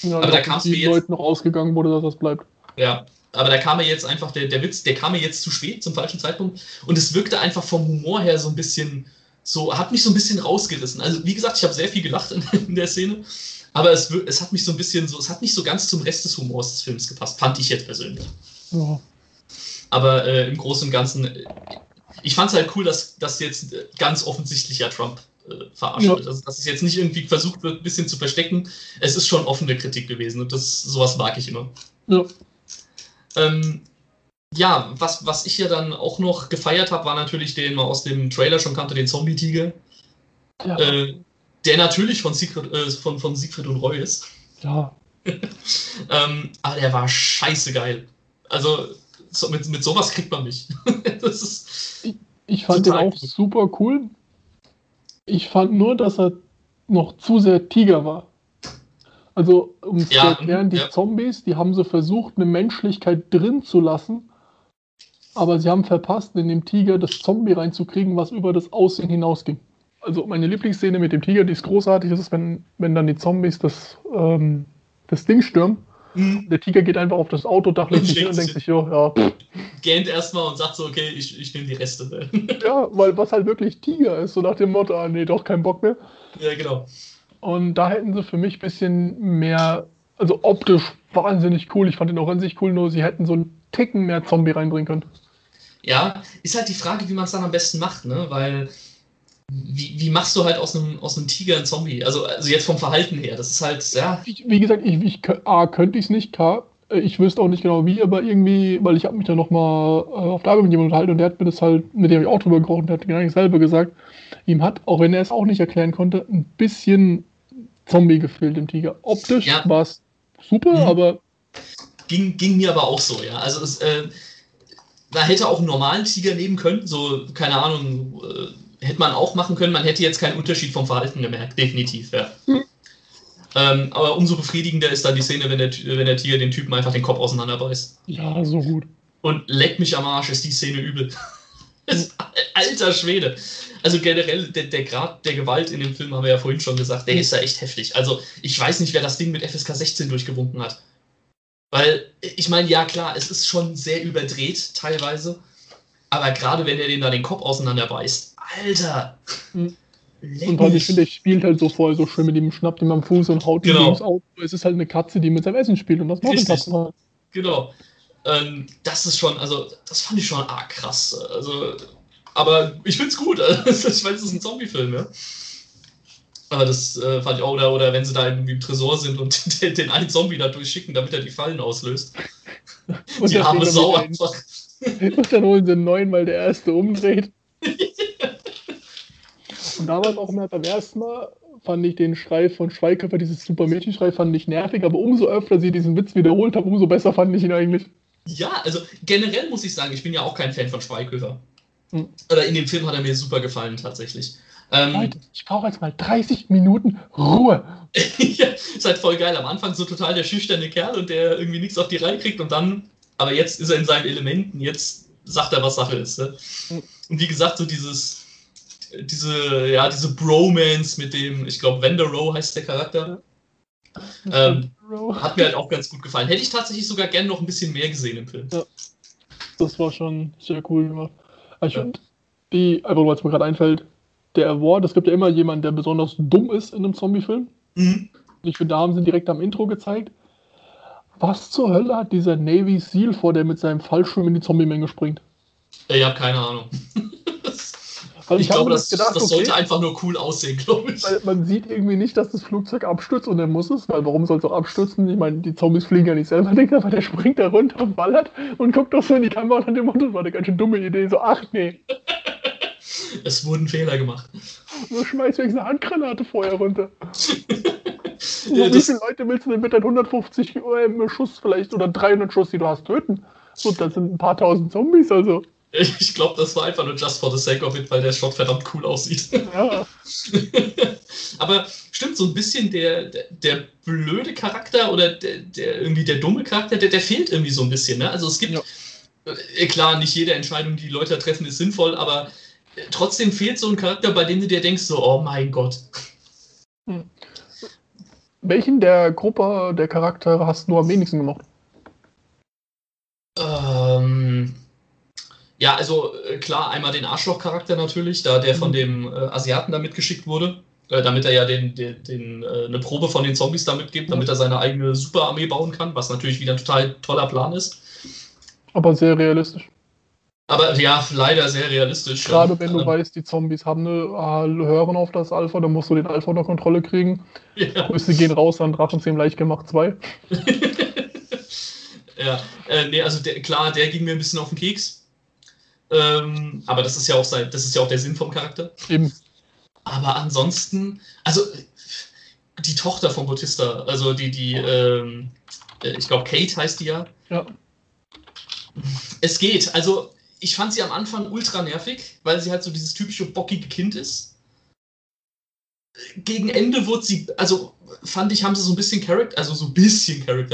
Ja, aber da kam es mir jetzt... Leuten noch ausgegangen wurde, dass das bleibt. Ja. Aber da kam mir jetzt einfach der Witz, der kam mir jetzt zu spät, zum falschen Zeitpunkt. Und es wirkte einfach vom Humor her so ein bisschen, so hat mich so ein bisschen rausgerissen. Also wie gesagt, ich habe sehr viel gelacht in der Szene, aber es hat mich so ein bisschen so, es hat nicht so ganz zum Rest des Humors des Films gepasst, fand ich jetzt persönlich. Ja. Aber im Großen und Ganzen, ich fand es halt cool, dass jetzt ganz offensichtlich ja Trump verarscht wird. Ja. Also, dass es jetzt nicht irgendwie versucht wird, ein bisschen zu verstecken. Es ist schon offene Kritik gewesen und sowas mag ich immer. Ja. Ja, was ich ja dann auch noch gefeiert habe, war natürlich den man aus dem Trailer schon kannte, den Zombie-Tiger. Ja. Der natürlich von Siegfried und Roy ist. Ja. Aber der war scheiße geil. Also mit sowas kriegt man mich. Das ist ich fand den auch super cool. Ich fand nur, dass er noch zu sehr Tiger war. Also, um es zu erklären, die Zombies, die haben so versucht, eine Menschlichkeit drin zu lassen, aber sie haben verpasst, in dem Tiger das Zombie reinzukriegen, was über das Aussehen hinausging. Also, meine Lieblingsszene mit dem Tiger, die ist großartig, ist, wenn dann die Zombies das Ding stürmen. Mhm. Der Tiger geht einfach auf das Autodach, legt sich hin und denkt sich, ja. Gähnt erstmal und sagt so, okay, ich nehme die Reste. Ja, weil was halt wirklich Tiger ist, so nach dem Motto, ah, nee, doch, kein Bock mehr. Ja, genau. Und da hätten sie für mich ein bisschen mehr, also optisch wahnsinnig cool. Ich fand den auch an sich cool, nur sie hätten so einen Ticken mehr Zombie reinbringen können. Ja, ist halt die Frage, wie man es dann am besten macht, ne? Weil, wie machst du halt aus einem Tiger einen Zombie? Also jetzt vom Verhalten her, das ist halt, ja. Wie gesagt, A, könnte ich es nicht, ich wüsste auch nicht genau wie, aber irgendwie, weil ich habe mich da nochmal auf der Arbeit mit jemandem unterhalten und der hat mir das halt, mit dem habe ich auch drüber gesprochen, der hat genau dasselbe gesagt. Ihm hat, auch wenn er es auch nicht erklären konnte, ein bisschen Zombie gefehlt im Tiger. Optisch war es super, aber... Ging mir aber auch so, ja. Also es, man hätte auch einen normalen Tiger nehmen können, so, keine Ahnung, hätte man auch machen können, man hätte jetzt keinen Unterschied vom Verhalten gemerkt, definitiv, ja. Mhm. Aber umso befriedigender ist dann die Szene, wenn der Tiger den Typen einfach den Kopf auseinanderbeißt. Ja, so gut. Und leck mich am Arsch, ist die Szene übel. Alter Schwede. Also generell, der Grad der Gewalt in dem Film, haben wir ja vorhin schon gesagt, der ist ja echt heftig. Also ich weiß nicht, wer das Ding mit FSK 16 durchgewunken hat. Weil, ich meine, ja klar, es ist schon sehr überdreht teilweise, aber gerade wenn er den da den Kopf auseinanderbeißt, Alter, Und halt, ich finde, er spielt halt so vorher so schön mit ihm, schnappt ihm am Fuß und haut ihm aufs Auto. Es ist halt eine Katze, die mit seinem Essen spielt und das macht eine Katze halt. Genau. Das ist schon, also, das fand ich schon arg krass. Also, aber ich find's gut. Also, ich weiß, es ist ein Zombie-Film, ja. Aber das fand ich auch, oder wenn sie da irgendwie im Tresor sind und den einen Zombie da durchschicken, damit er die Fallen auslöst. Und die arme Sau einfach. Und dann holen sie einen neuen, weil der erste umdreht. Und damals auch mehr beim ersten Mal fand ich den Schrei von Schweighöfer, dieses Super-Mädchen-Schrei, fand ich nervig, aber umso öfter sie diesen Witz wiederholt haben, umso besser fand ich ihn eigentlich. Ja, also generell muss ich sagen, ich bin ja auch kein Fan von Schweighöfer. Hm. Oder in dem Film hat er mir super gefallen, tatsächlich. Leute, ich brauche jetzt mal 30 Minuten Ruhe. Ja, ist halt voll geil. Am Anfang so total der schüchterne Kerl und der irgendwie nichts auf die Reihe kriegt und dann, aber jetzt ist er in seinen Elementen, jetzt sagt er, was Sache ist. Ne? Und wie gesagt, so diese Bromance mit dem, ich glaube, Vanderow heißt der Charakter, ja. Hat mir halt auch ganz gut gefallen. Hätte ich tatsächlich sogar gern noch ein bisschen mehr gesehen im Film. Ja. Das war schon sehr cool gemacht. Ich finde, einfach weil es mir gerade einfällt, der Award, es gibt ja immer jemanden, der besonders dumm ist in einem Zombie-Film. Mhm. Ich finde, da haben sie direkt am Intro gezeigt, was zur Hölle hat dieser Navy Seal vor, der mit seinem Fallschirm in die Zombie-Menge springt? Ich habe keine Ahnung. Ich glaube, das sollte einfach nur cool aussehen, glaube ich. Weil man sieht irgendwie nicht, dass das Flugzeug abstürzt und er muss es, weil warum soll es auch abstürzen? Ich meine, die Zombies fliegen ja nicht selber, aber der springt da runter und ballert und guckt doch so in die Kamera und hat den Mund, das war eine ganz schön dumme Idee, so ach nee. Es wurden Fehler gemacht. Du schmeißt wenigstens eine Handgranate vorher runter. Ja, wie viele Leute willst du denn mit deinen 150 Schuss vielleicht oder 300 Schuss, die du hast, töten? So, das sind ein paar tausend Zombies, also. Ich glaube, das war einfach nur just for the sake of it, weil der Shot verdammt cool aussieht. Ja. Aber stimmt, so ein bisschen der blöde Charakter oder der irgendwie der dumme Charakter, der fehlt irgendwie so ein bisschen. Ne? Also es gibt, klar, nicht jede Entscheidung, die Leute treffen, ist sinnvoll, aber trotzdem fehlt so ein Charakter, bei dem du dir denkst, so, oh mein Gott. Hm. Welchen der Gruppe der Charaktere hast du am wenigsten gemacht? Ja, also klar, einmal den Arschloch-Charakter natürlich, da der von dem Asiaten da mitgeschickt wurde, damit er ja eine Probe von den Zombies da mitgibt, damit er seine eigene Superarmee bauen kann, was natürlich wieder ein total toller Plan ist. Aber sehr realistisch. Aber ja, leider sehr realistisch. Gerade wenn du weißt, die Zombies haben hören auf das Alpha, dann musst du den Alpha unter Kontrolle kriegen. Ja. Grüße gehen raus an Drachenzähmen leicht gemacht 2. Ja, also der ging mir ein bisschen auf den Keks. Aber das ist ja auch der Sinn vom Charakter. Eben. Aber ansonsten, also die Tochter von Bautista, also ich glaube Kate heißt die ja. Ja. Es geht. Also ich fand sie am Anfang ultra nervig, weil sie halt so dieses typische bockige Kind ist. Gegen Ende wurde sie, also fand ich, haben sie so ein bisschen Character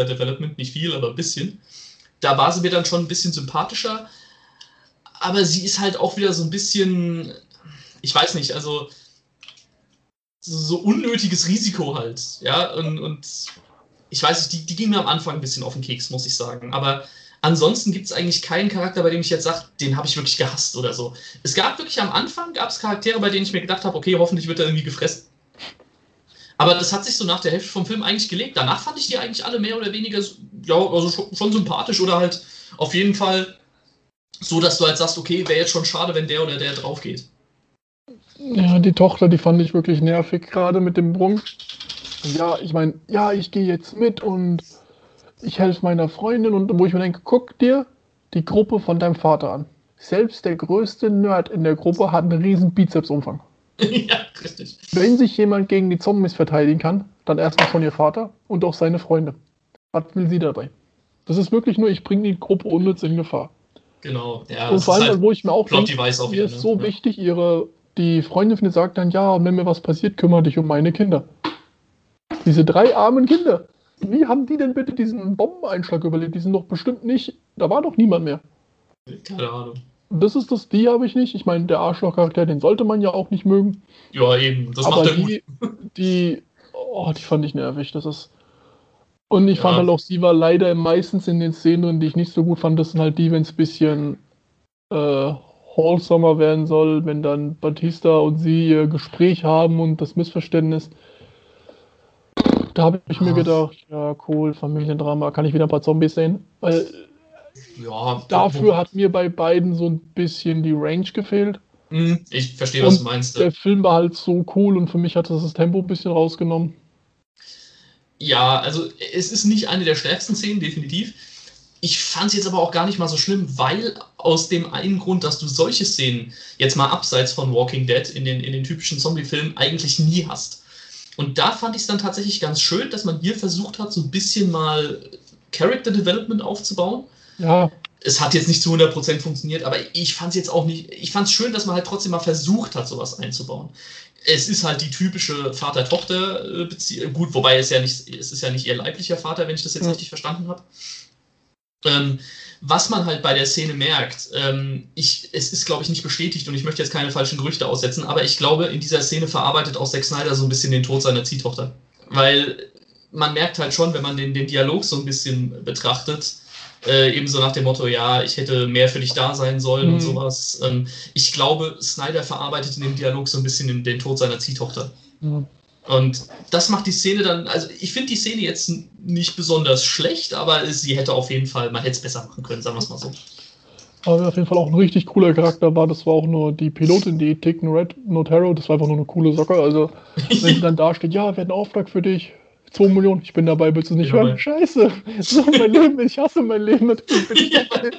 Development, nicht viel, aber ein bisschen. Da war sie mir dann schon ein bisschen sympathischer. Aber sie ist halt auch wieder so ein bisschen, ich weiß nicht, also so unnötiges Risiko halt, ja, und ich weiß nicht, die ging mir am Anfang ein bisschen auf den Keks, muss ich sagen, aber ansonsten gibt es eigentlich keinen Charakter, bei dem ich jetzt sage, den habe ich wirklich gehasst oder so. Es gab wirklich am Anfang, Charaktere, bei denen ich mir gedacht habe, okay, hoffentlich wird er irgendwie gefressen, aber das hat sich so nach der Hälfte vom Film eigentlich gelegt, danach fand ich die eigentlich alle mehr oder weniger, ja, also schon sympathisch oder halt auf jeden Fall so, dass du halt sagst, okay, wäre jetzt schon schade, wenn der oder der drauf geht. Ja, die Tochter, die fand ich wirklich nervig, gerade mit dem Brunk. Ja, ich meine, ja, ich gehe jetzt mit und ich helfe meiner Freundin. Und wo ich mir denke, guck dir die Gruppe von deinem Vater an. Selbst der größte Nerd in der Gruppe hat einen riesen Bizepsumfang. Ja, richtig. Wenn sich jemand gegen die Zombies verteidigen kann, dann erstmal schon ihr Vater und auch seine Freunde. Was will sie dabei? Das ist wirklich nur, ich bringe die Gruppe unnütz in Gefahr. Genau, ja. Und vor allem, halt, wo ich mir auch denke, mir ist so wichtig, die Freundin von ihr sagt dann, ja, wenn mir was passiert, kümmere dich um meine Kinder. Diese drei armen Kinder, wie haben die denn bitte diesen Bombeneinschlag überlebt? Die sind doch bestimmt nicht, da war doch niemand mehr. Keine Ahnung. Das ist das, die habe ich nicht. Ich meine, der Arschloch-Charakter, den sollte man ja auch nicht mögen. Ja, eben, das aber macht er gut. Die fand ich nervig, das ist... Und ich fand halt auch, sie war leider meistens in den Szenen drin, die ich nicht so gut fand. Das sind halt die, wenn es ein bisschen wholesomer werden soll, wenn dann Bautista und sie ihr Gespräch haben und das Missverständnis. Da habe ich mir gedacht, ja cool, Familiendrama, kann ich wieder ein paar Zombies sehen? Weil ja, dafür hat mir bei beiden so ein bisschen die Range gefehlt. Ich verstehe, was du meinst. Der Film war halt so cool und für mich hat das Tempo ein bisschen rausgenommen. Ja, also es ist nicht eine der stärksten Szenen, definitiv. Ich fand es jetzt aber auch gar nicht mal so schlimm, weil aus dem einen Grund, dass du solche Szenen jetzt mal abseits von Walking Dead in den typischen Zombie-Filmen eigentlich nie hast. Und da fand ich es dann tatsächlich ganz schön, dass man hier versucht hat, so ein bisschen mal Character Development aufzubauen. Ja. Es hat jetzt nicht zu 100% funktioniert, aber ich fand es jetzt auch nicht. Ich fand es schön, dass man halt trotzdem mal versucht hat, sowas einzubauen. Es ist halt die typische Vater-Tochter-Beziehung. Gut, wobei es ist ja nicht ihr leiblicher Vater, wenn ich das jetzt richtig verstanden habe. Was man halt bei der Szene merkt, es ist, glaube ich, nicht bestätigt und ich möchte jetzt keine falschen Gerüchte aussetzen, aber ich glaube, in dieser Szene verarbeitet auch Zack Snyder so ein bisschen den Tod seiner Ziehtochter. Weil man merkt halt schon, wenn man den Dialog so ein bisschen betrachtet, ebenso nach dem Motto, ja, ich hätte mehr für dich da sein sollen und sowas. Ich glaube, Snyder verarbeitet in dem Dialog so ein bisschen den Tod seiner Ziehtochter. Mhm. Und das macht die Szene dann, also ich finde die Szene jetzt nicht besonders schlecht, aber sie hätte auf jeden Fall, man hätte es besser machen können, sagen wir es mal so. Aber wer auf jeden Fall auch ein richtig cooler Charakter war, das war auch nur die Pilotin, die Tig Notaro, das war einfach nur eine coole Socke, also wenn sie dann da steht, ja, wir hatten einen Auftrag für dich, 2 Millionen, ich bin dabei, willst du es nicht hören? Scheiße, so mein Leben, ich hasse mein Leben, natürlich bin ich dabei.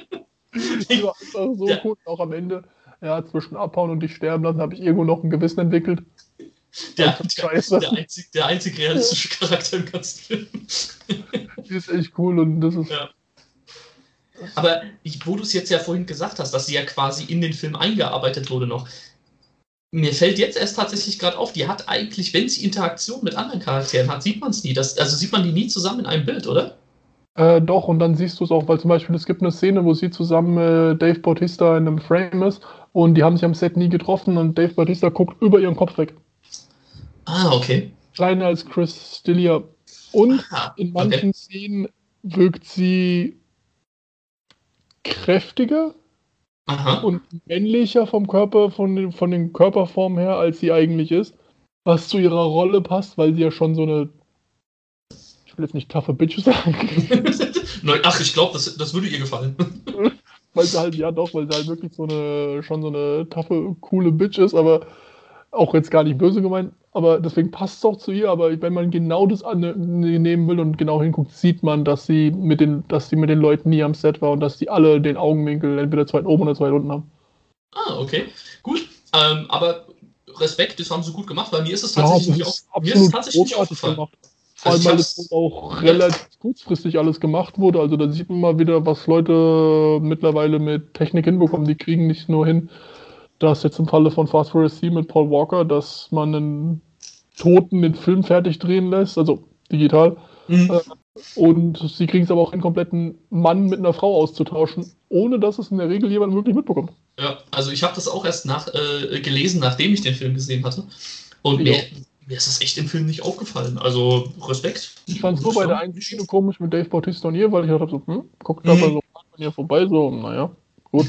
Das war einfach so cool, auch am Ende, ja, zwischen abhauen und dich sterben lassen, habe ich irgendwo noch ein Gewissen entwickelt. Der einzig realistische Charakter im ganzen Film. Die ist echt cool und das ist... Ja. Aber wo du es jetzt ja vorhin gesagt hast, dass sie ja quasi in den Film eingearbeitet wurde noch, mir fällt jetzt erst tatsächlich gerade auf, die hat eigentlich, wenn sie Interaktion mit anderen Charakteren hat, sieht man es nie. Also sieht man die nie zusammen in einem Bild, oder? Doch, und dann siehst du es auch, weil zum Beispiel es gibt eine Szene, wo sie zusammen Dave Bautista in einem Frame ist und die haben sich am Set nie getroffen und Dave Bautista guckt über ihren Kopf weg. Ah, okay. Kleiner als Chris D'Elia. Und in manchen Szenen wirkt sie kräftiger und männlicher vom Körper, von den Körperformen her, als sie eigentlich ist. Was zu ihrer Rolle passt, weil sie ja schon so eine... Ich will jetzt nicht taffe Bitch sagen. Nein, ach, ich glaube, das würde ihr gefallen. weil sie halt wirklich schon so eine taffe, coole Bitch ist, aber auch jetzt gar nicht böse gemeint, aber deswegen passt es auch zu ihr, aber wenn man genau das nehmen will und genau hinguckt, sieht man, dass sie mit den Leuten nie am Set war und dass die alle den Augenwinkel entweder zwei oben oder zwei unten haben. Ah, okay. Gut. Aber Respekt, das haben sie gut gemacht, weil mir ist es tatsächlich nicht aufgefallen. Vor allem, weil es auch relativ kurzfristig alles gemacht wurde. Also da sieht man mal wieder, was Leute mittlerweile mit Technik hinbekommen. Die kriegen nicht nur hin, dass jetzt im Falle von Fast Furious 7 mit Paul Walker, dass man einen Toten den Film fertig drehen lässt, also digital. Und sie kriegen es aber auch, einen kompletten Mann mit einer Frau auszutauschen, ohne dass es in der Regel jemand wirklich mitbekommt. Ja, also ich habe das auch erst gelesen, nachdem ich den Film gesehen hatte. Und mir ist das echt im Film nicht aufgefallen. Also Respekt. Ich fand es nur bei der einen Schiene komisch mit Dave Bautista und ihr, weil ich dachte so, guckt da mal so an ihr vorbei, so, naja, gut.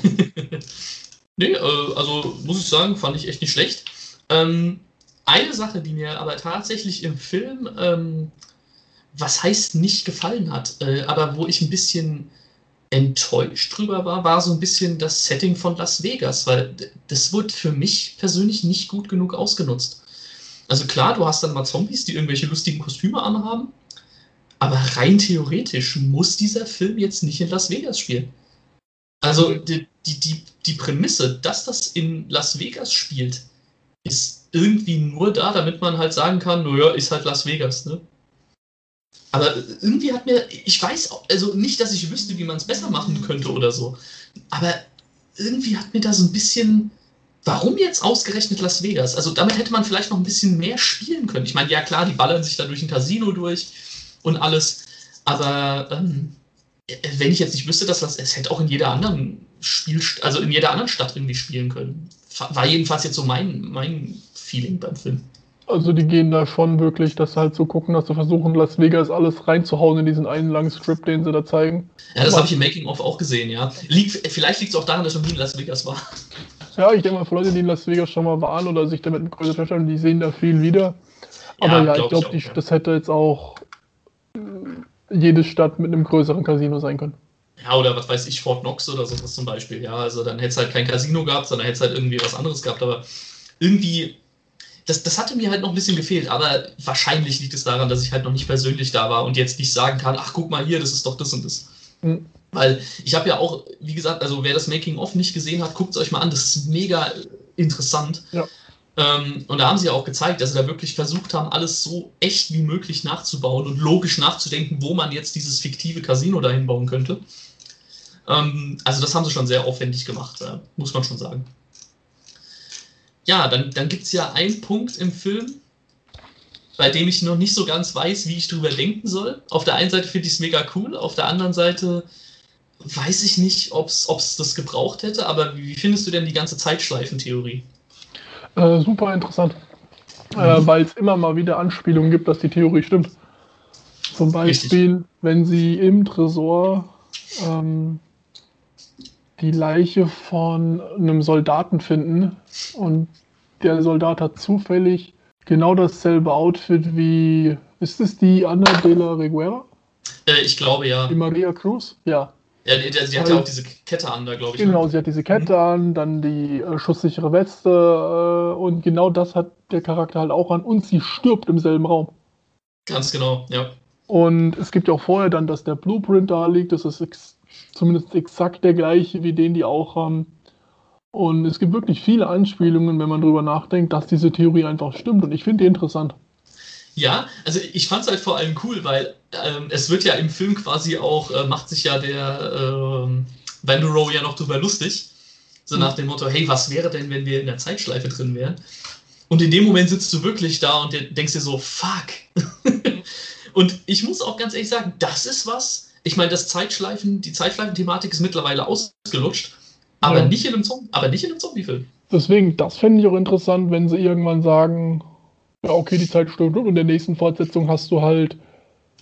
Nee, also muss ich sagen, fand ich echt nicht schlecht. Eine Sache, die mir aber tatsächlich im Film, was heißt nicht gefallen hat, aber wo ich ein bisschen enttäuscht drüber war so ein bisschen das Setting von Las Vegas, weil das wurde für mich persönlich nicht gut genug ausgenutzt. Also klar, du hast dann mal Zombies, die irgendwelche lustigen Kostüme anhaben, aber rein theoretisch muss dieser Film jetzt nicht in Las Vegas spielen. Also die Prämisse, dass das in Las Vegas spielt, ist irgendwie nur da, damit man halt sagen kann, naja, ist halt Las Vegas, ne? Aber irgendwie hat mir, ich weiß auch, also nicht, dass ich wüsste, wie man es besser machen könnte oder so, aber irgendwie hat mir da so ein bisschen... Warum jetzt ausgerechnet Las Vegas? Also damit hätte man vielleicht noch ein bisschen mehr spielen können. Ich meine, ja klar, die ballern sich da durch ein Casino durch und alles. Aber wenn ich jetzt nicht wüsste, dass es hätte auch in jeder anderen Stadt irgendwie spielen können. War jedenfalls jetzt so mein Feeling beim Film. Also die gehen da schon wirklich, dass halt so gucken, dass sie versuchen, Las Vegas alles reinzuhauen in diesen einen langen Strip, den sie da zeigen. Ja, das habe ich im Making-of auch gesehen, ja. Vielleicht liegt es auch daran, dass ich noch nie in Las Vegas war. Ja, ich denke mal, für Leute, die in Las Vegas schon mal waren oder sich damit beschäftigt haben, die sehen da viel wieder. Aber ja, ich glaube, das hätte jetzt auch jede Stadt mit einem größeren Casino sein können. Ja, oder was weiß ich, Fort Knox oder sowas zum Beispiel. Ja, also dann hätte es halt kein Casino gehabt, sondern hätte es halt irgendwie was anderes gehabt. Aber irgendwie, das hatte mir halt noch ein bisschen gefehlt. Aber wahrscheinlich liegt es daran, dass ich halt noch nicht persönlich da war und jetzt nicht sagen kann, ach, guck mal hier, das ist doch das und das. Mhm. Weil ich habe ja auch, wie gesagt, also wer das Making-of nicht gesehen hat, guckt es euch mal an. Das ist mega interessant. Ja. Und da haben sie ja auch gezeigt, dass sie da wirklich versucht haben, alles so echt wie möglich nachzubauen und logisch nachzudenken, wo man jetzt dieses fiktive Casino dahin bauen könnte. Also das haben sie schon sehr aufwendig gemacht, muss man schon sagen. Ja, dann gibt es ja einen Punkt im Film, bei dem ich noch nicht so ganz weiß, wie ich drüber denken soll. Auf der einen Seite finde ich es mega cool, auf der anderen Seite weiß ich nicht, ob es das gebraucht hätte, aber wie findest du denn die ganze Zeitschleifentheorie? Super interessant, weil es immer mal wieder Anspielungen gibt, dass die Theorie stimmt. Zum Beispiel, wenn sie im Tresor die Leiche von einem Soldaten finden und der Soldat hat zufällig genau dasselbe Outfit wie, ist es die Ana de la Reguera? Ich glaube, ja. Die Maria Cruz? Ja. Ja, sie hat ja auch diese Kette an, da glaube ich. Genau, sie hat diese Kette an, dann die schusssichere Weste und genau das hat der Charakter halt auch an und sie stirbt im selben Raum. Ganz genau, ja. Und es gibt ja auch vorher dann, dass der Blueprint da liegt, das ist zumindest exakt der gleiche wie den, die auch haben. Und es gibt wirklich viele Anspielungen, wenn man drüber nachdenkt, dass diese Theorie einfach stimmt und ich finde die interessant. Ja, also ich fand es halt vor allem cool, weil es wird ja im Film quasi auch, macht sich ja der Van Durow ja noch drüber lustig, so nach dem Motto, hey, was wäre denn, wenn wir in der Zeitschleife drin wären? Und in dem Moment sitzt du wirklich da und denkst dir so, fuck. Und ich muss auch ganz ehrlich sagen, das ist was, ich meine, die Zeitschleifen-Thematik ist mittlerweile ausgelutscht, aber, nicht in einem Zombie-Film. Deswegen, das fände ich auch interessant, wenn sie irgendwann sagen, ja, okay, die Zeit stimmt und in der nächsten Fortsetzung hast du halt,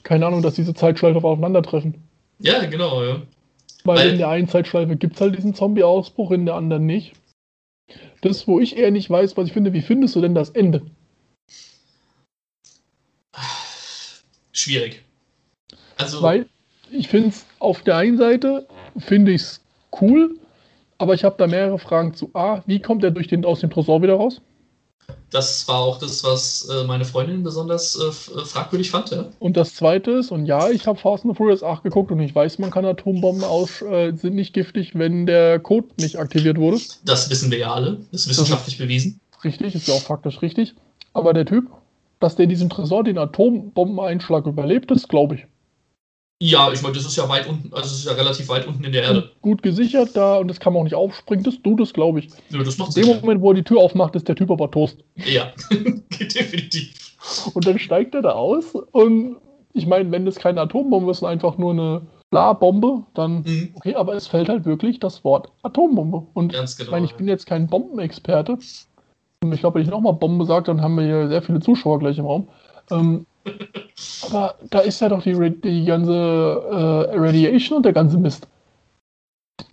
keine Ahnung, dass diese Zeitschleifen aufeinandertreffen. Ja, genau, ja. Weil in der einen Zeitschleife gibt es halt diesen Zombie-Ausbruch, in der anderen nicht. Das, wo ich eher nicht weiß, was ich finde, wie findest du denn das Ende? Schwierig. Also, weil ich finde es auf der einen Seite, finde ich es cool, aber ich habe da mehrere Fragen zu. A, wie kommt er aus dem Tresor wieder raus? Das war auch das, was meine Freundin besonders fragwürdig fand. Ja? Und das Zweite ist, und ja, ich habe Fast and Furious 8 geguckt und ich weiß, man kann Atombomben sind nicht giftig, wenn der Code nicht aktiviert wurde. Das wissen wir ja alle, das ist wissenschaftlich bewiesen. Richtig, ist ja auch faktisch richtig. Aber der Typ, dass der in diesem Tresor den Atombombeneinschlag überlebt, das glaube ich. Ja, ich meine, das ist ja weit unten, also es ist ja relativ weit unten in der Erde. Gut gesichert da und das kann man auch nicht aufspringen, das glaube ich. Ja, das macht in dem Moment, wo er die Tür aufmacht, ist der Typ aber Toast. Ja, definitiv. Und dann steigt er da aus und ich meine, wenn das keine Atombombe ist, sondern einfach nur eine Bla-Bombe, dann okay, aber es fällt halt wirklich das Wort Atombombe. Und ganz genau, ich meine, ich bin jetzt kein Bombenexperte und ich glaube, wenn ich nochmal Bombe sage, dann haben wir hier sehr viele Zuschauer gleich im Raum. Aber da ist ja doch die ganze Radiation und der ganze Mist.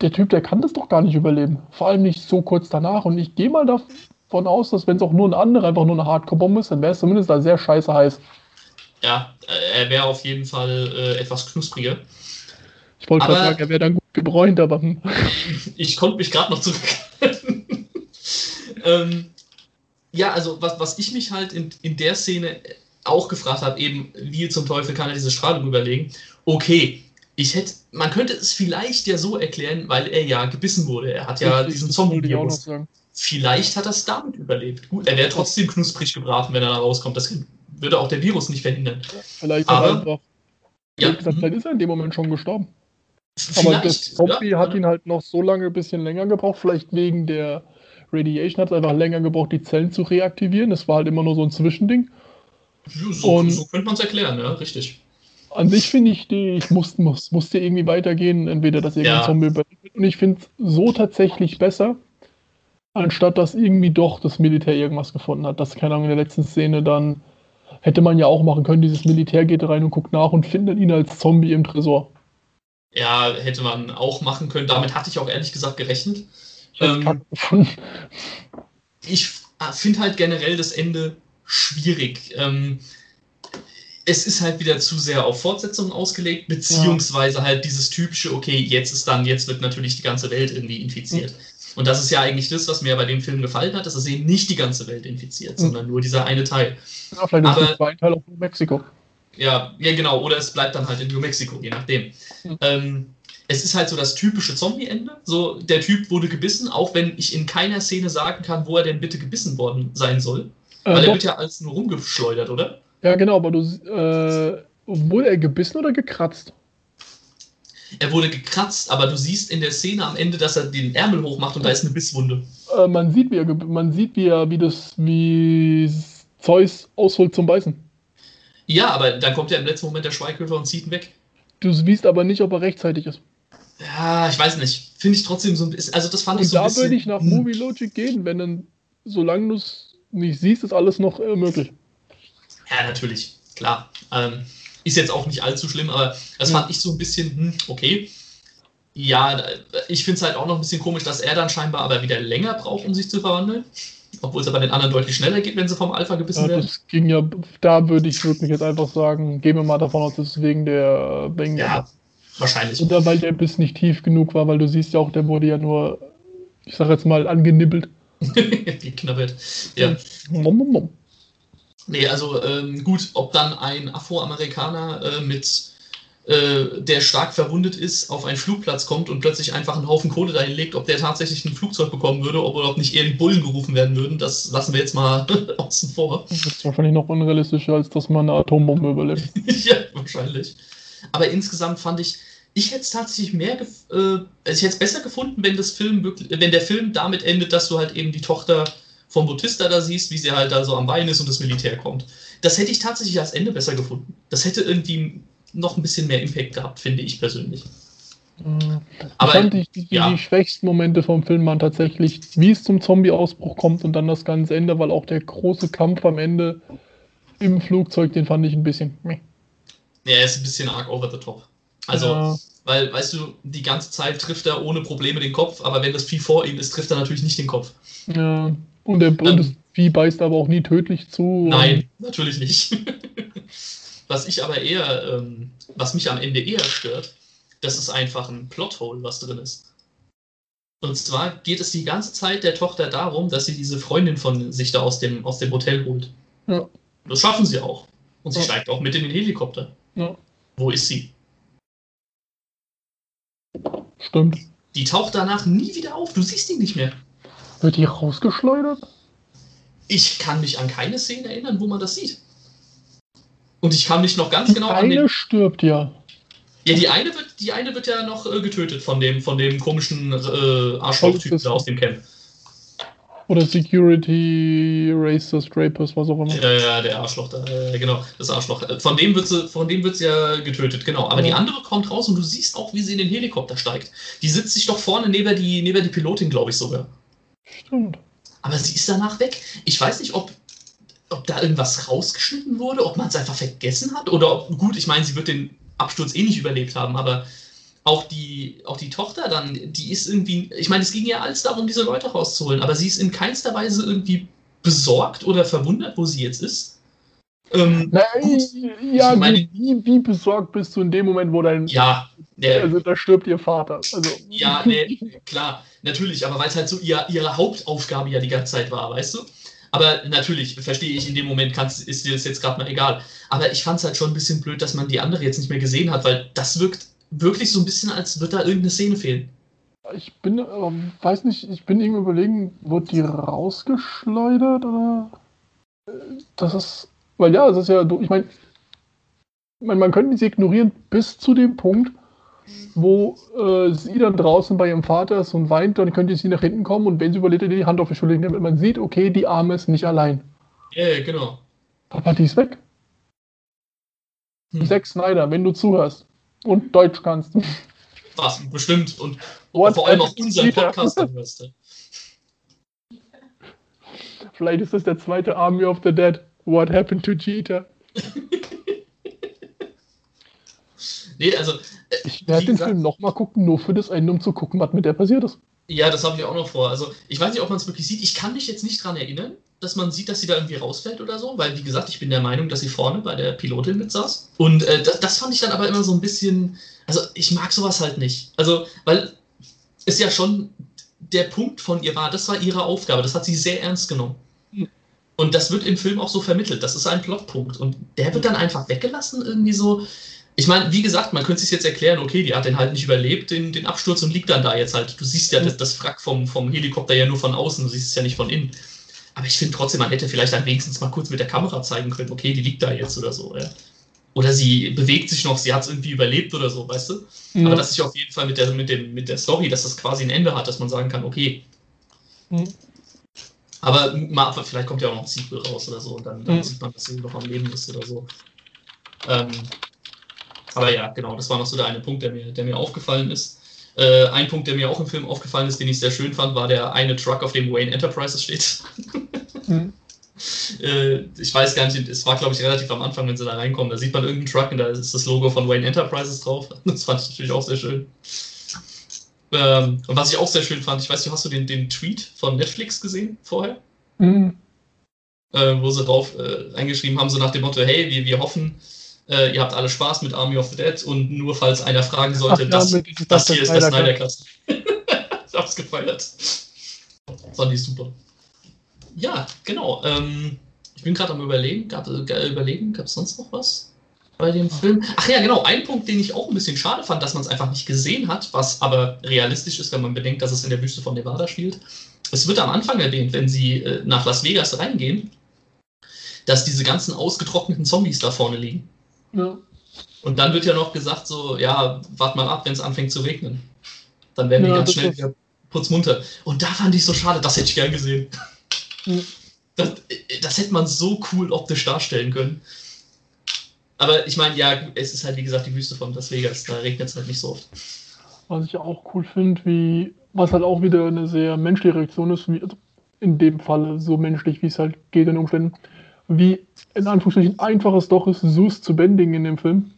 Der Typ, der kann das doch gar nicht überleben. Vor allem nicht so kurz danach. Und ich gehe mal davon aus, dass wenn es auch nur ein anderer, einfach nur eine Hardcore-Bombe ist, dann wäre es zumindest da sehr scheiße heiß. Ja, er wäre auf jeden Fall etwas knuspriger. Ich wollte gerade sagen, er wäre dann gut gebräunt, aber... Ich konnte mich gerade noch zurückhalten. Ja, also was ich mich halt in der Szene... auch gefragt habe, eben, wie zum Teufel kann er diese Strahlung überlegen? Okay, man könnte es vielleicht ja so erklären, weil er ja gebissen wurde. Er hat ja diesen Zombie-Virus. Vielleicht hat er es damit überlebt. Gut, er wäre trotzdem knusprig gebraten, wenn er da rauskommt. Das würde auch der Virus nicht verhindern. Ja, vielleicht vielleicht ist er in dem Moment schon gestorben. Aber das Zombie hat ihn halt noch so lange, ein bisschen länger gebraucht, vielleicht wegen der Radiation hat es einfach länger gebraucht, die Zellen zu reaktivieren. Das war halt immer nur so ein Zwischending. So könnte man es erklären, ja, richtig. An sich finde ich, musste irgendwie weitergehen, entweder dass irgendein Zombie überlebt. Und ich finde es so tatsächlich besser, anstatt dass irgendwie doch das Militär irgendwas gefunden hat. Das, keine Ahnung, in der letzten Szene dann hätte man ja auch machen können, dieses Militär geht rein und guckt nach und findet ihn als Zombie im Tresor. Ja, hätte man auch machen können. Damit hatte ich auch ehrlich gesagt gerechnet. Ich habe gerade gefunden. Ich finde halt generell das Ende schwierig. Es ist halt wieder zu sehr auf Fortsetzungen ausgelegt, beziehungsweise halt dieses typische, okay, jetzt wird natürlich die ganze Welt irgendwie infiziert. Und das ist ja eigentlich das, was mir bei dem Film gefallen hat, dass es eben nicht die ganze Welt infiziert, sondern nur dieser eine Teil. Ja, vielleicht ist der zweite Teil auch New Mexico. Ja, genau. Oder es bleibt dann halt in New Mexico, je nachdem. Es ist halt so das typische Zombie-Ende. So, der Typ wurde gebissen, auch wenn ich in keiner Szene sagen kann, wo er denn bitte gebissen worden sein soll. Weil er wird ja alles nur rumgeschleudert, oder? Ja, genau, aber wurde er gebissen oder gekratzt? Er wurde gekratzt, aber du siehst in der Szene am Ende, dass er den Ärmel hochmacht und da ist eine Bisswunde. Man sieht, wie Zeus ausholt zum Beißen. Ja, aber dann kommt ja im letzten Moment der Schweighöfer und zieht ihn weg. Du siehst aber nicht, ob er rechtzeitig ist. Ja, ich weiß nicht. Finde ich trotzdem so ein bisschen... Also das fand ich so ein bisschen... Da würde ich nach Movie Logic gehen, wenn dann, solange du es nicht siehst, ist alles noch möglich. Ja, natürlich. Klar. Ist jetzt auch nicht allzu schlimm, aber das fand ich so ein bisschen, okay. Ja, ich finde es halt auch noch ein bisschen komisch, dass er dann scheinbar aber wieder länger braucht, um sich zu verwandeln. Obwohl es aber den anderen deutlich schneller geht, wenn sie vom Alpha gebissen werden. Das ging ja, da würde ich wirklich jetzt einfach sagen, gehen wir mal davon aus, dass es wegen der... Ja, wahrscheinlich. Oder weil der Biss nicht tief genug war, weil du siehst ja auch, der wurde ja nur, ich sag jetzt mal, angenibbelt. Geknabbert, ja. Nee, also gut, ob dann ein Afroamerikaner der stark verwundet ist, auf einen Flugplatz kommt und plötzlich einfach einen Haufen Kohle dahin legt, ob der tatsächlich ein Flugzeug bekommen würde oder ob nicht eher die Bullen gerufen werden würden, das lassen wir jetzt mal außen vor. Das ist wahrscheinlich noch unrealistischer, als dass man eine Atombombe überlebt. Ja, wahrscheinlich. Aber insgesamt fand ich hätte es tatsächlich ich hätte es besser gefunden, wenn der Film damit endet, dass du halt eben die Tochter von Bautista da siehst, wie sie halt da so am Bein ist und das Militär kommt. Das hätte ich tatsächlich als Ende besser gefunden. Das hätte irgendwie noch ein bisschen mehr Impact gehabt, finde ich persönlich. Die schwächsten Momente vom Film waren tatsächlich, wie es zum Zombie-Ausbruch kommt und dann das ganze Ende, weil auch der große Kampf am Ende im Flugzeug, den fand ich ein bisschen... Ja, er ist ein bisschen arg over the top. Also, weil, weißt du, die ganze Zeit trifft er ohne Probleme den Kopf, aber wenn das Vieh vor ihm ist, trifft er natürlich nicht den Kopf. Ja. Und der das Vieh beißt aber auch nie tödlich zu. Nein, natürlich nicht. Was mich am Ende eher stört, das ist einfach ein Plothole, was drin ist. Und zwar geht es die ganze Zeit der Tochter darum, dass sie diese Freundin von sich da aus dem Hotel holt. Ja. Das schaffen sie auch. Und sie steigt auch mit in den Helikopter. Ja. Wo ist sie? Stimmt. Die taucht danach nie wieder auf. Du siehst ihn nicht mehr. Wird die rausgeschleudert? Ich kann mich an keine Szene erinnern, wo man das sieht. Und ich kann mich noch ganz genau an die eine stirbt ja. Ja, die eine wird ja noch getötet von dem komischen Arschloch-Typen da aus dem Camp. Oder Security, Racers, Drapers, was auch immer. Ja, der Arschloch da, genau, das Arschloch. Von dem wird sie ja getötet, genau. Aber die andere kommt raus und du siehst auch, wie sie in den Helikopter steigt. Die sitzt sich doch vorne neben die Pilotin, glaube ich sogar. Stimmt. Aber sie ist danach weg. Ich weiß nicht, ob da irgendwas rausgeschnitten wurde, ob man es einfach vergessen hat oder ich meine, sie wird den Absturz eh nicht überlebt haben, aber auch die Tochter dann, die ist irgendwie, ich meine, es ging ja alles darum, diese Leute rauszuholen, aber sie ist in keinster Weise irgendwie besorgt oder verwundert, wo sie jetzt ist. Wie besorgt bist du in dem Moment, wo dein... da stirbt ihr Vater. Also. Ja, klar, natürlich, aber weil es halt so ihre Hauptaufgabe ja die ganze Zeit war, weißt du? Aber natürlich, verstehe ich, in dem Moment ist dir das jetzt gerade mal egal. Aber ich fand es halt schon ein bisschen blöd, dass man die andere jetzt nicht mehr gesehen hat, weil das wirkt wirklich so ein bisschen, als würde da irgendeine Szene fehlen. Ich bin irgendwie überlegen, wurde die rausgeschleudert oder... Das ist... Weil ja, es ist ja, ich meine, man könnte sie ignorieren bis zu dem Punkt, wo sie dann draußen bei ihrem Vater ist und weint, dann könnte sie nach hinten kommen und wenn sie überlebt, die Hand auf die Schulter nehmen, damit man sieht, okay, die Arme ist nicht allein. Ja, yeah, genau. Papa, die ist weg. Zack Snyder, wenn du zuhörst und Deutsch kannst. Was, bestimmt. Und vor allem auch unseren Podcast hörst. Vielleicht ist das der zweite Army of the Dead. What happened to Cheetah? Nee, also... ich werde den Film nochmal gucken, nur für das Ende, um zu gucken, was mit der passiert ist. Ja, das habe ich auch noch vor. Also ich weiß nicht, ob man es wirklich sieht. Ich kann mich jetzt nicht dran erinnern, dass man sieht, dass sie da irgendwie rausfällt oder so, weil, wie gesagt, ich bin der Meinung, dass sie vorne bei der Pilotin mit saß. Und das fand ich dann aber immer so ein bisschen, also ich mag sowas halt nicht. Also, weil es ja schon der Punkt von ihr war, das war ihre Aufgabe, das hat sie sehr ernst genommen. Und das wird im Film auch so vermittelt, das ist ein Plotpunkt. Und der wird dann einfach weggelassen irgendwie so. Ich meine, wie gesagt, man könnte es jetzt erklären, okay, die hat den halt nicht überlebt, den Absturz, und liegt dann da jetzt halt. Du siehst ja das Wrack vom Helikopter ja nur von außen, du siehst es ja nicht von innen. Aber ich finde trotzdem, man hätte vielleicht dann wenigstens mal kurz mit der Kamera zeigen können, okay, die liegt da jetzt oder so. Ja. Oder sie bewegt sich noch, sie hat es irgendwie überlebt oder so, weißt du? Ja. Aber dass ich auf jeden Fall mit der Story, dass das quasi ein Ende hat, dass man sagen kann, okay. Mhm. Aber vielleicht kommt ja auch noch ein Sequel raus oder so, und dann sieht man, dass sie noch am Leben ist oder so. Aber ja, genau, das war noch so der eine Punkt, der mir aufgefallen ist. Ein Punkt, der mir auch im Film aufgefallen ist, den ich sehr schön fand, war der eine Truck, auf dem Wayne Enterprises steht. Mhm. Ich weiß gar nicht, es war, glaube ich, relativ am Anfang, wenn sie da reinkommen. Da sieht man irgendeinen Truck und da ist das Logo von Wayne Enterprises drauf. Das fand ich natürlich auch sehr schön. Und was ich auch sehr schön fand, ich weiß nicht, hast du den Tweet von Netflix gesehen vorher? Mhm. Wo sie drauf eingeschrieben haben, so nach dem Motto, hey, wir hoffen, ihr habt alle Spaß mit Army of the Dead, und nur falls einer fragen sollte, das hier ist der Snyder-Cast. Ich hab's gefeiert. Fand ich super. Ja, genau. Ich bin gerade am Überlegen. Gab's sonst noch was bei dem Film? Ach ja, genau. Ein Punkt, den ich auch ein bisschen schade fand, dass man es einfach nicht gesehen hat, was aber realistisch ist, wenn man bedenkt, dass es in der Wüste von Nevada spielt. Es wird am Anfang erwähnt, wenn sie nach Las Vegas reingehen, dass diese ganzen ausgetrockneten Zombies da vorne liegen. Ja. Und dann wird ja noch gesagt, so, ja, wart mal ab, wenn es anfängt zu regnen. Dann werden die ganz schnell wieder putzmunter. Und da fand ich so schade, das hätte ich gern gesehen. Ja. Das hätte man so cool optisch darstellen können. Aber ich meine, ja, es ist halt, wie gesagt, die Wüste von Las Vegas, da regnet es halt nicht so oft. Was ich auch cool finde, was halt auch wieder eine sehr menschliche Reaktion ist, also in dem Fall so menschlich, wie es halt geht in Umständen, wie in Anführungsstrichen einfach es doch ist, Zeus zu bändigen in dem Film.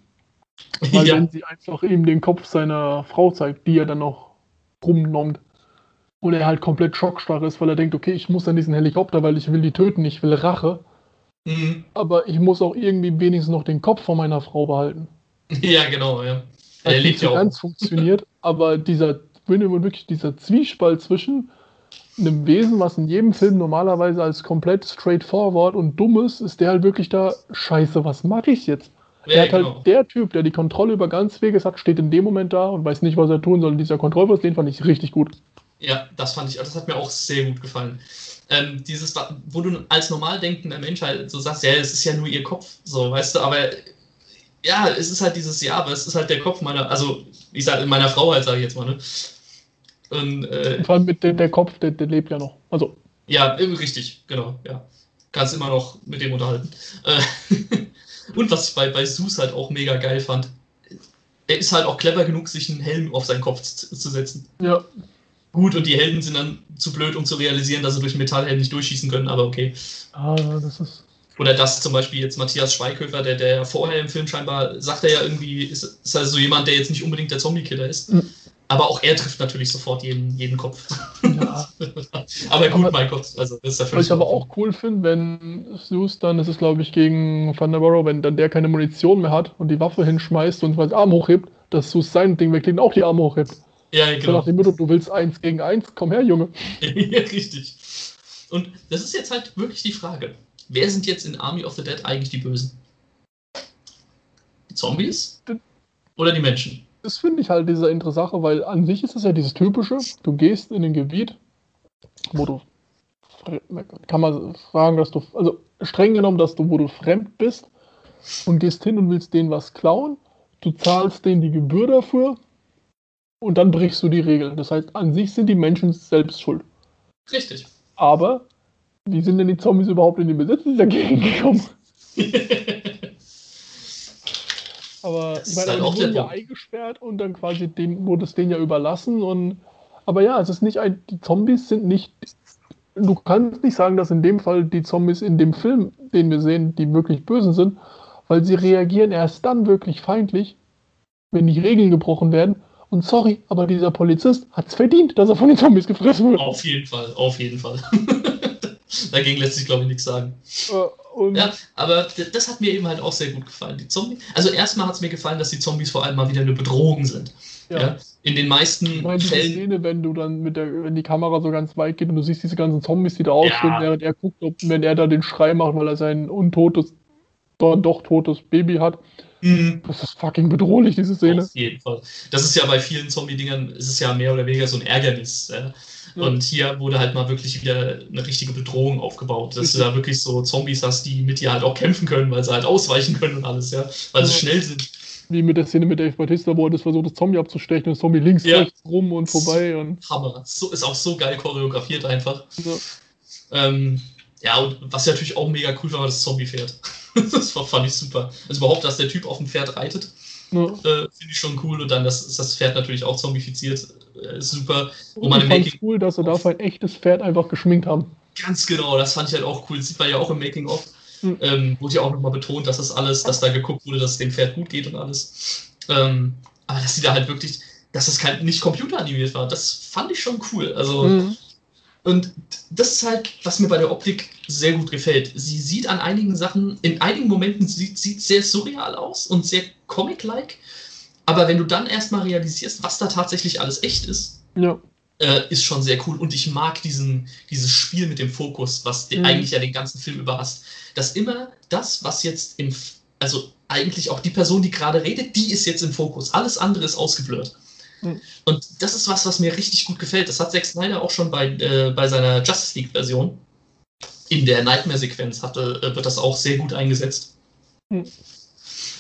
Weil wenn sie einfach eben den Kopf seiner Frau zeigt, die er dann noch rumnommt. Und er halt komplett schockstarr ist, weil er denkt, okay, ich muss an diesen Helikopter, weil ich will die töten, ich will Rache. Mhm. Aber ich muss auch irgendwie wenigstens noch den Kopf von meiner Frau behalten. Ja, genau, ja. Er lebt ja auch. Ganz funktioniert, aber dieser Zwiespalt zwischen einem Wesen, was in jedem Film normalerweise als komplett straightforward und dumm ist der halt wirklich da, scheiße, was mache ich jetzt? Ja, er hat genau. Halt der Typ, der die Kontrolle über ganz Vegas hat, steht in dem Moment da und weiß nicht, was er tun soll. Und dieser Kontrollverlust, den fand ich richtig gut. Ja, das hat mir auch sehr gut gefallen. Dieses, wo du als normal denkender Mensch halt so sagst, ja, es ist ja nur ihr Kopf, so, weißt du, aber ja, es ist halt dieses, ja, aber es ist halt der Kopf meiner Frau halt, sage ich jetzt mal, ne? Und, vor allem mit der Kopf, der lebt ja noch. Also. Ja, richtig, genau, ja. Kannst immer noch mit dem unterhalten. Und was ich bei Zeus halt auch mega geil fand, er ist halt auch clever genug, sich einen Helm auf seinen Kopf zu setzen. Ja. Gut, und die Helden sind dann zu blöd, um zu realisieren, dass sie durch Metallhelm nicht durchschießen können, aber okay. Ah, das ist. Oder dass zum Beispiel jetzt Matthias Schweighöfer, der vorher im Film scheinbar, sagt er ja irgendwie, ist also so jemand, der jetzt nicht unbedingt der Zombie-Killer ist. Mhm. Aber auch er trifft natürlich sofort jeden Kopf. Ja. Aber gut, mein Gott. Also, das ist ja, was ich aber auch cool finde, wenn Zeus dann, das ist glaube ich gegen Thunderborough, wenn dann der keine Munition mehr hat und die Waffe hinschmeißt und den Arm hochhebt, dass Zeus sein Ding weglegt und auch die Arme hochhebt. Ja, genau. So nach dem Motto, du willst 1 gegen 1, komm her, Junge. Ja, richtig. Und das ist jetzt halt wirklich die Frage. Wer sind jetzt in Army of the Dead eigentlich die Bösen? Die Zombies? Oder die Menschen? Das finde ich halt diese interessante Sache, weil an sich ist es ja dieses Typische, du gehst in ein Gebiet, wo du, kann man sagen, dass du, also streng genommen, wo du fremd bist und gehst hin und willst denen was klauen, du zahlst denen die Gebühr dafür und dann brichst du die Regeln. Das heißt, an sich sind die Menschen selbst schuld. Richtig. Aber, wie sind denn die Zombies überhaupt in den Besitz dieser Gegend gekommen? Aber ich meine, die wurden ja eingesperrt und dann quasi wurde es denen ja überlassen. Aber ja, es ist nicht die Zombies sind nicht. Du kannst nicht sagen, dass in dem Fall die Zombies in dem Film, den wir sehen, die wirklich bösen sind, weil sie reagieren erst dann wirklich feindlich, wenn die Regeln gebrochen werden. Und sorry, aber dieser Polizist hat es verdient, dass er von den Zombies gefressen wird. Auf jeden Fall, auf jeden Fall. Dagegen lässt sich, glaube ich, nichts sagen. Ja, aber das hat mir eben halt auch sehr gut gefallen. Die Zombies. Also erstmal hat es mir gefallen, dass die Zombies vor allem mal wieder eine Bedrohung sind. Ja. Ja, in den meisten Fällen. Die Szene, wenn du dann wenn die Kamera so ganz weit geht und du siehst diese ganzen Zombies, die da aufstehen, während er guckt, wenn er da den Schrei macht, weil er sein untotes, doch totes Baby hat. Das ist fucking bedrohlich, diese Szene. Auf jeden Fall. Das ist ja bei vielen Zombie-Dingern, ist es ja mehr oder weniger so ein Ärgernis. Ja? Ja. Und hier wurde halt mal wirklich wieder eine richtige Bedrohung aufgebaut, dass du da wirklich so Zombies hast, die mit dir halt auch kämpfen können, weil sie halt ausweichen können und alles, ja, weil sie schnell sind. Wie mit der Szene mit Dave Bautista, wo er das versucht, das Zombie abzustechen und das Zombie links, rechts rum und vorbei. Und Hammer. So, ist auch so geil choreografiert einfach. Ja. Ja, und was ja natürlich auch mega cool war, war das Zombie-Pferd. Das fand ich super. Also überhaupt, dass der Typ auf dem Pferd reitet, finde ich schon cool. Und dann ist das Pferd natürlich auch zombifiziert. Ist super. Und ich fand es cool, dass sie dafür ein echtes Pferd einfach geschminkt haben. Ganz genau, das fand ich halt auch cool. Das sieht man ja auch im Making-of. Wurde ja auch nochmal betont, dass das alles, dass da geguckt wurde, dass es dem Pferd gut geht und alles. Aber dass sie da halt wirklich, dass das nicht computeranimiert war, das fand ich schon cool. Also... Und das ist halt, was mir bei der Optik sehr gut gefällt. Sie sieht an einigen Sachen, in einigen Momenten sieht sehr surreal aus und sehr comic-like. Aber wenn du dann erstmal realisierst, was da tatsächlich alles echt ist, ist schon sehr cool. Und ich mag dieses Spiel mit dem Fokus, was du eigentlich ja den ganzen Film über hast. Dass immer das, was jetzt also eigentlich auch die Person, die gerade redet, die ist jetzt im Fokus. Alles andere ist ausgeblurrt. Und das ist was mir richtig gut gefällt. Das hat Zack Snyder auch schon bei seiner Justice League Version in der Nightmare-Sequenz wird das auch sehr gut eingesetzt.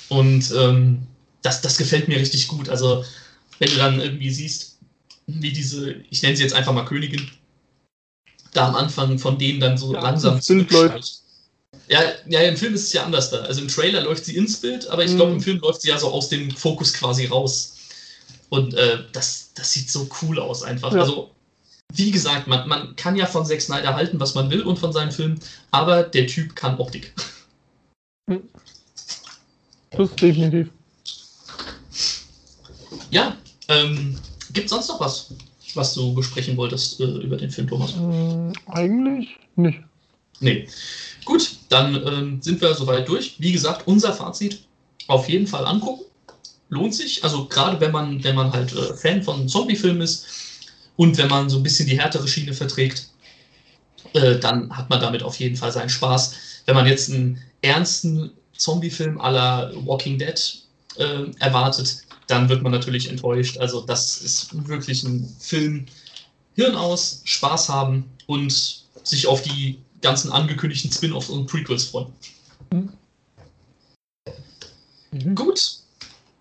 Und das gefällt mir richtig gut. Also wenn du dann irgendwie siehst, wie diese, ich nenne sie jetzt einfach mal Königin, da am Anfang von denen dann so langsam zurücksteigt. Ja, im Film ist es ja anders da. Also im Trailer läuft sie ins Bild, aber ich glaube, im Film läuft sie ja so aus dem Fokus quasi raus. Und das sieht so cool aus einfach. Ja. Also, wie gesagt, man kann ja von Zack Snyder halten, was man will und von seinen Filmen, aber der Typ kann Optik. Das ist definitiv. Ja, gibt es sonst noch was du besprechen wolltest über den Film, Thomas? Eigentlich nicht. Nee. Gut, dann sind wir soweit durch. Wie gesagt, unser Fazit auf jeden Fall angucken. Lohnt sich, also gerade wenn man halt Fan von Zombie-Filmen ist und wenn man so ein bisschen die härtere Schiene verträgt, dann hat man damit auf jeden Fall seinen Spaß. Wenn man jetzt einen ernsten Zombie-Film à la Walking Dead erwartet, dann wird man natürlich enttäuscht. Also das ist wirklich ein Film, Hirn aus, Spaß haben und sich auf die ganzen angekündigten Spin-Offs und Prequels freuen. Gut.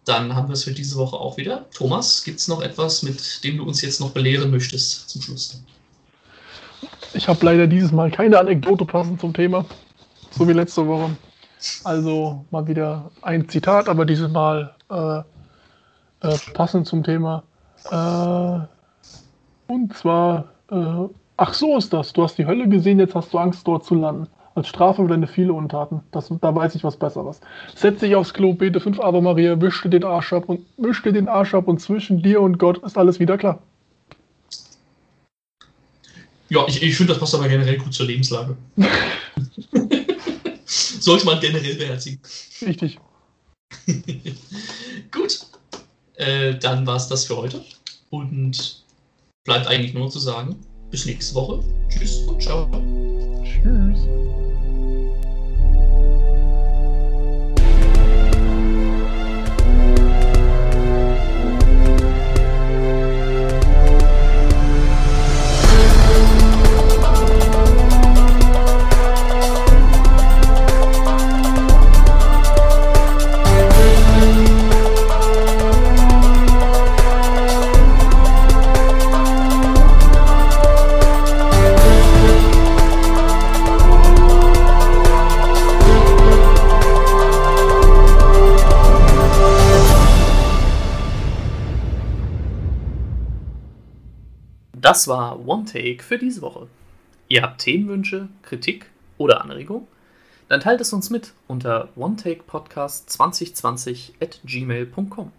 Dann haben wir es für diese Woche auch wieder. Thomas, gibt es noch etwas, mit dem du uns jetzt noch belehren möchtest zum Schluss? Ich habe leider dieses Mal keine Anekdote passend zum Thema, so wie letzte Woche. Also mal wieder ein Zitat, aber dieses Mal passend zum Thema. Und zwar, ach so ist das, du hast die Hölle gesehen, jetzt hast du Angst, dort zu landen. Als Strafe über deine viele Untaten. Da weiß ich was Besseres. Setz dich aufs Klo, bete 5 Ave Maria, wisch dir den Arsch ab und zwischen dir und Gott ist alles wieder klar. Ja, ich finde, das passt aber generell gut zur Lebenslage. Sollte man generell beherzigen. Richtig. Gut. Dann war es das für heute. Und bleibt eigentlich nur zu sagen, bis nächste Woche. Tschüss und ciao. Tschüss. Das war One Take für diese Woche. Ihr habt Themenwünsche, Kritik oder Anregungen? Dann teilt es uns mit unter onetakepodcast2020@gmail.com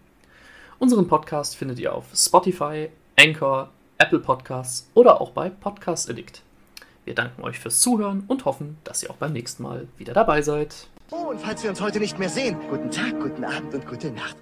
Unseren Podcast findet ihr auf Spotify, Anchor, Apple Podcasts oder auch bei Podcast Addict. Wir danken euch fürs Zuhören und hoffen, dass ihr auch beim nächsten Mal wieder dabei seid. Oh, und falls wir uns heute nicht mehr sehen, guten Tag, guten Abend und gute Nacht.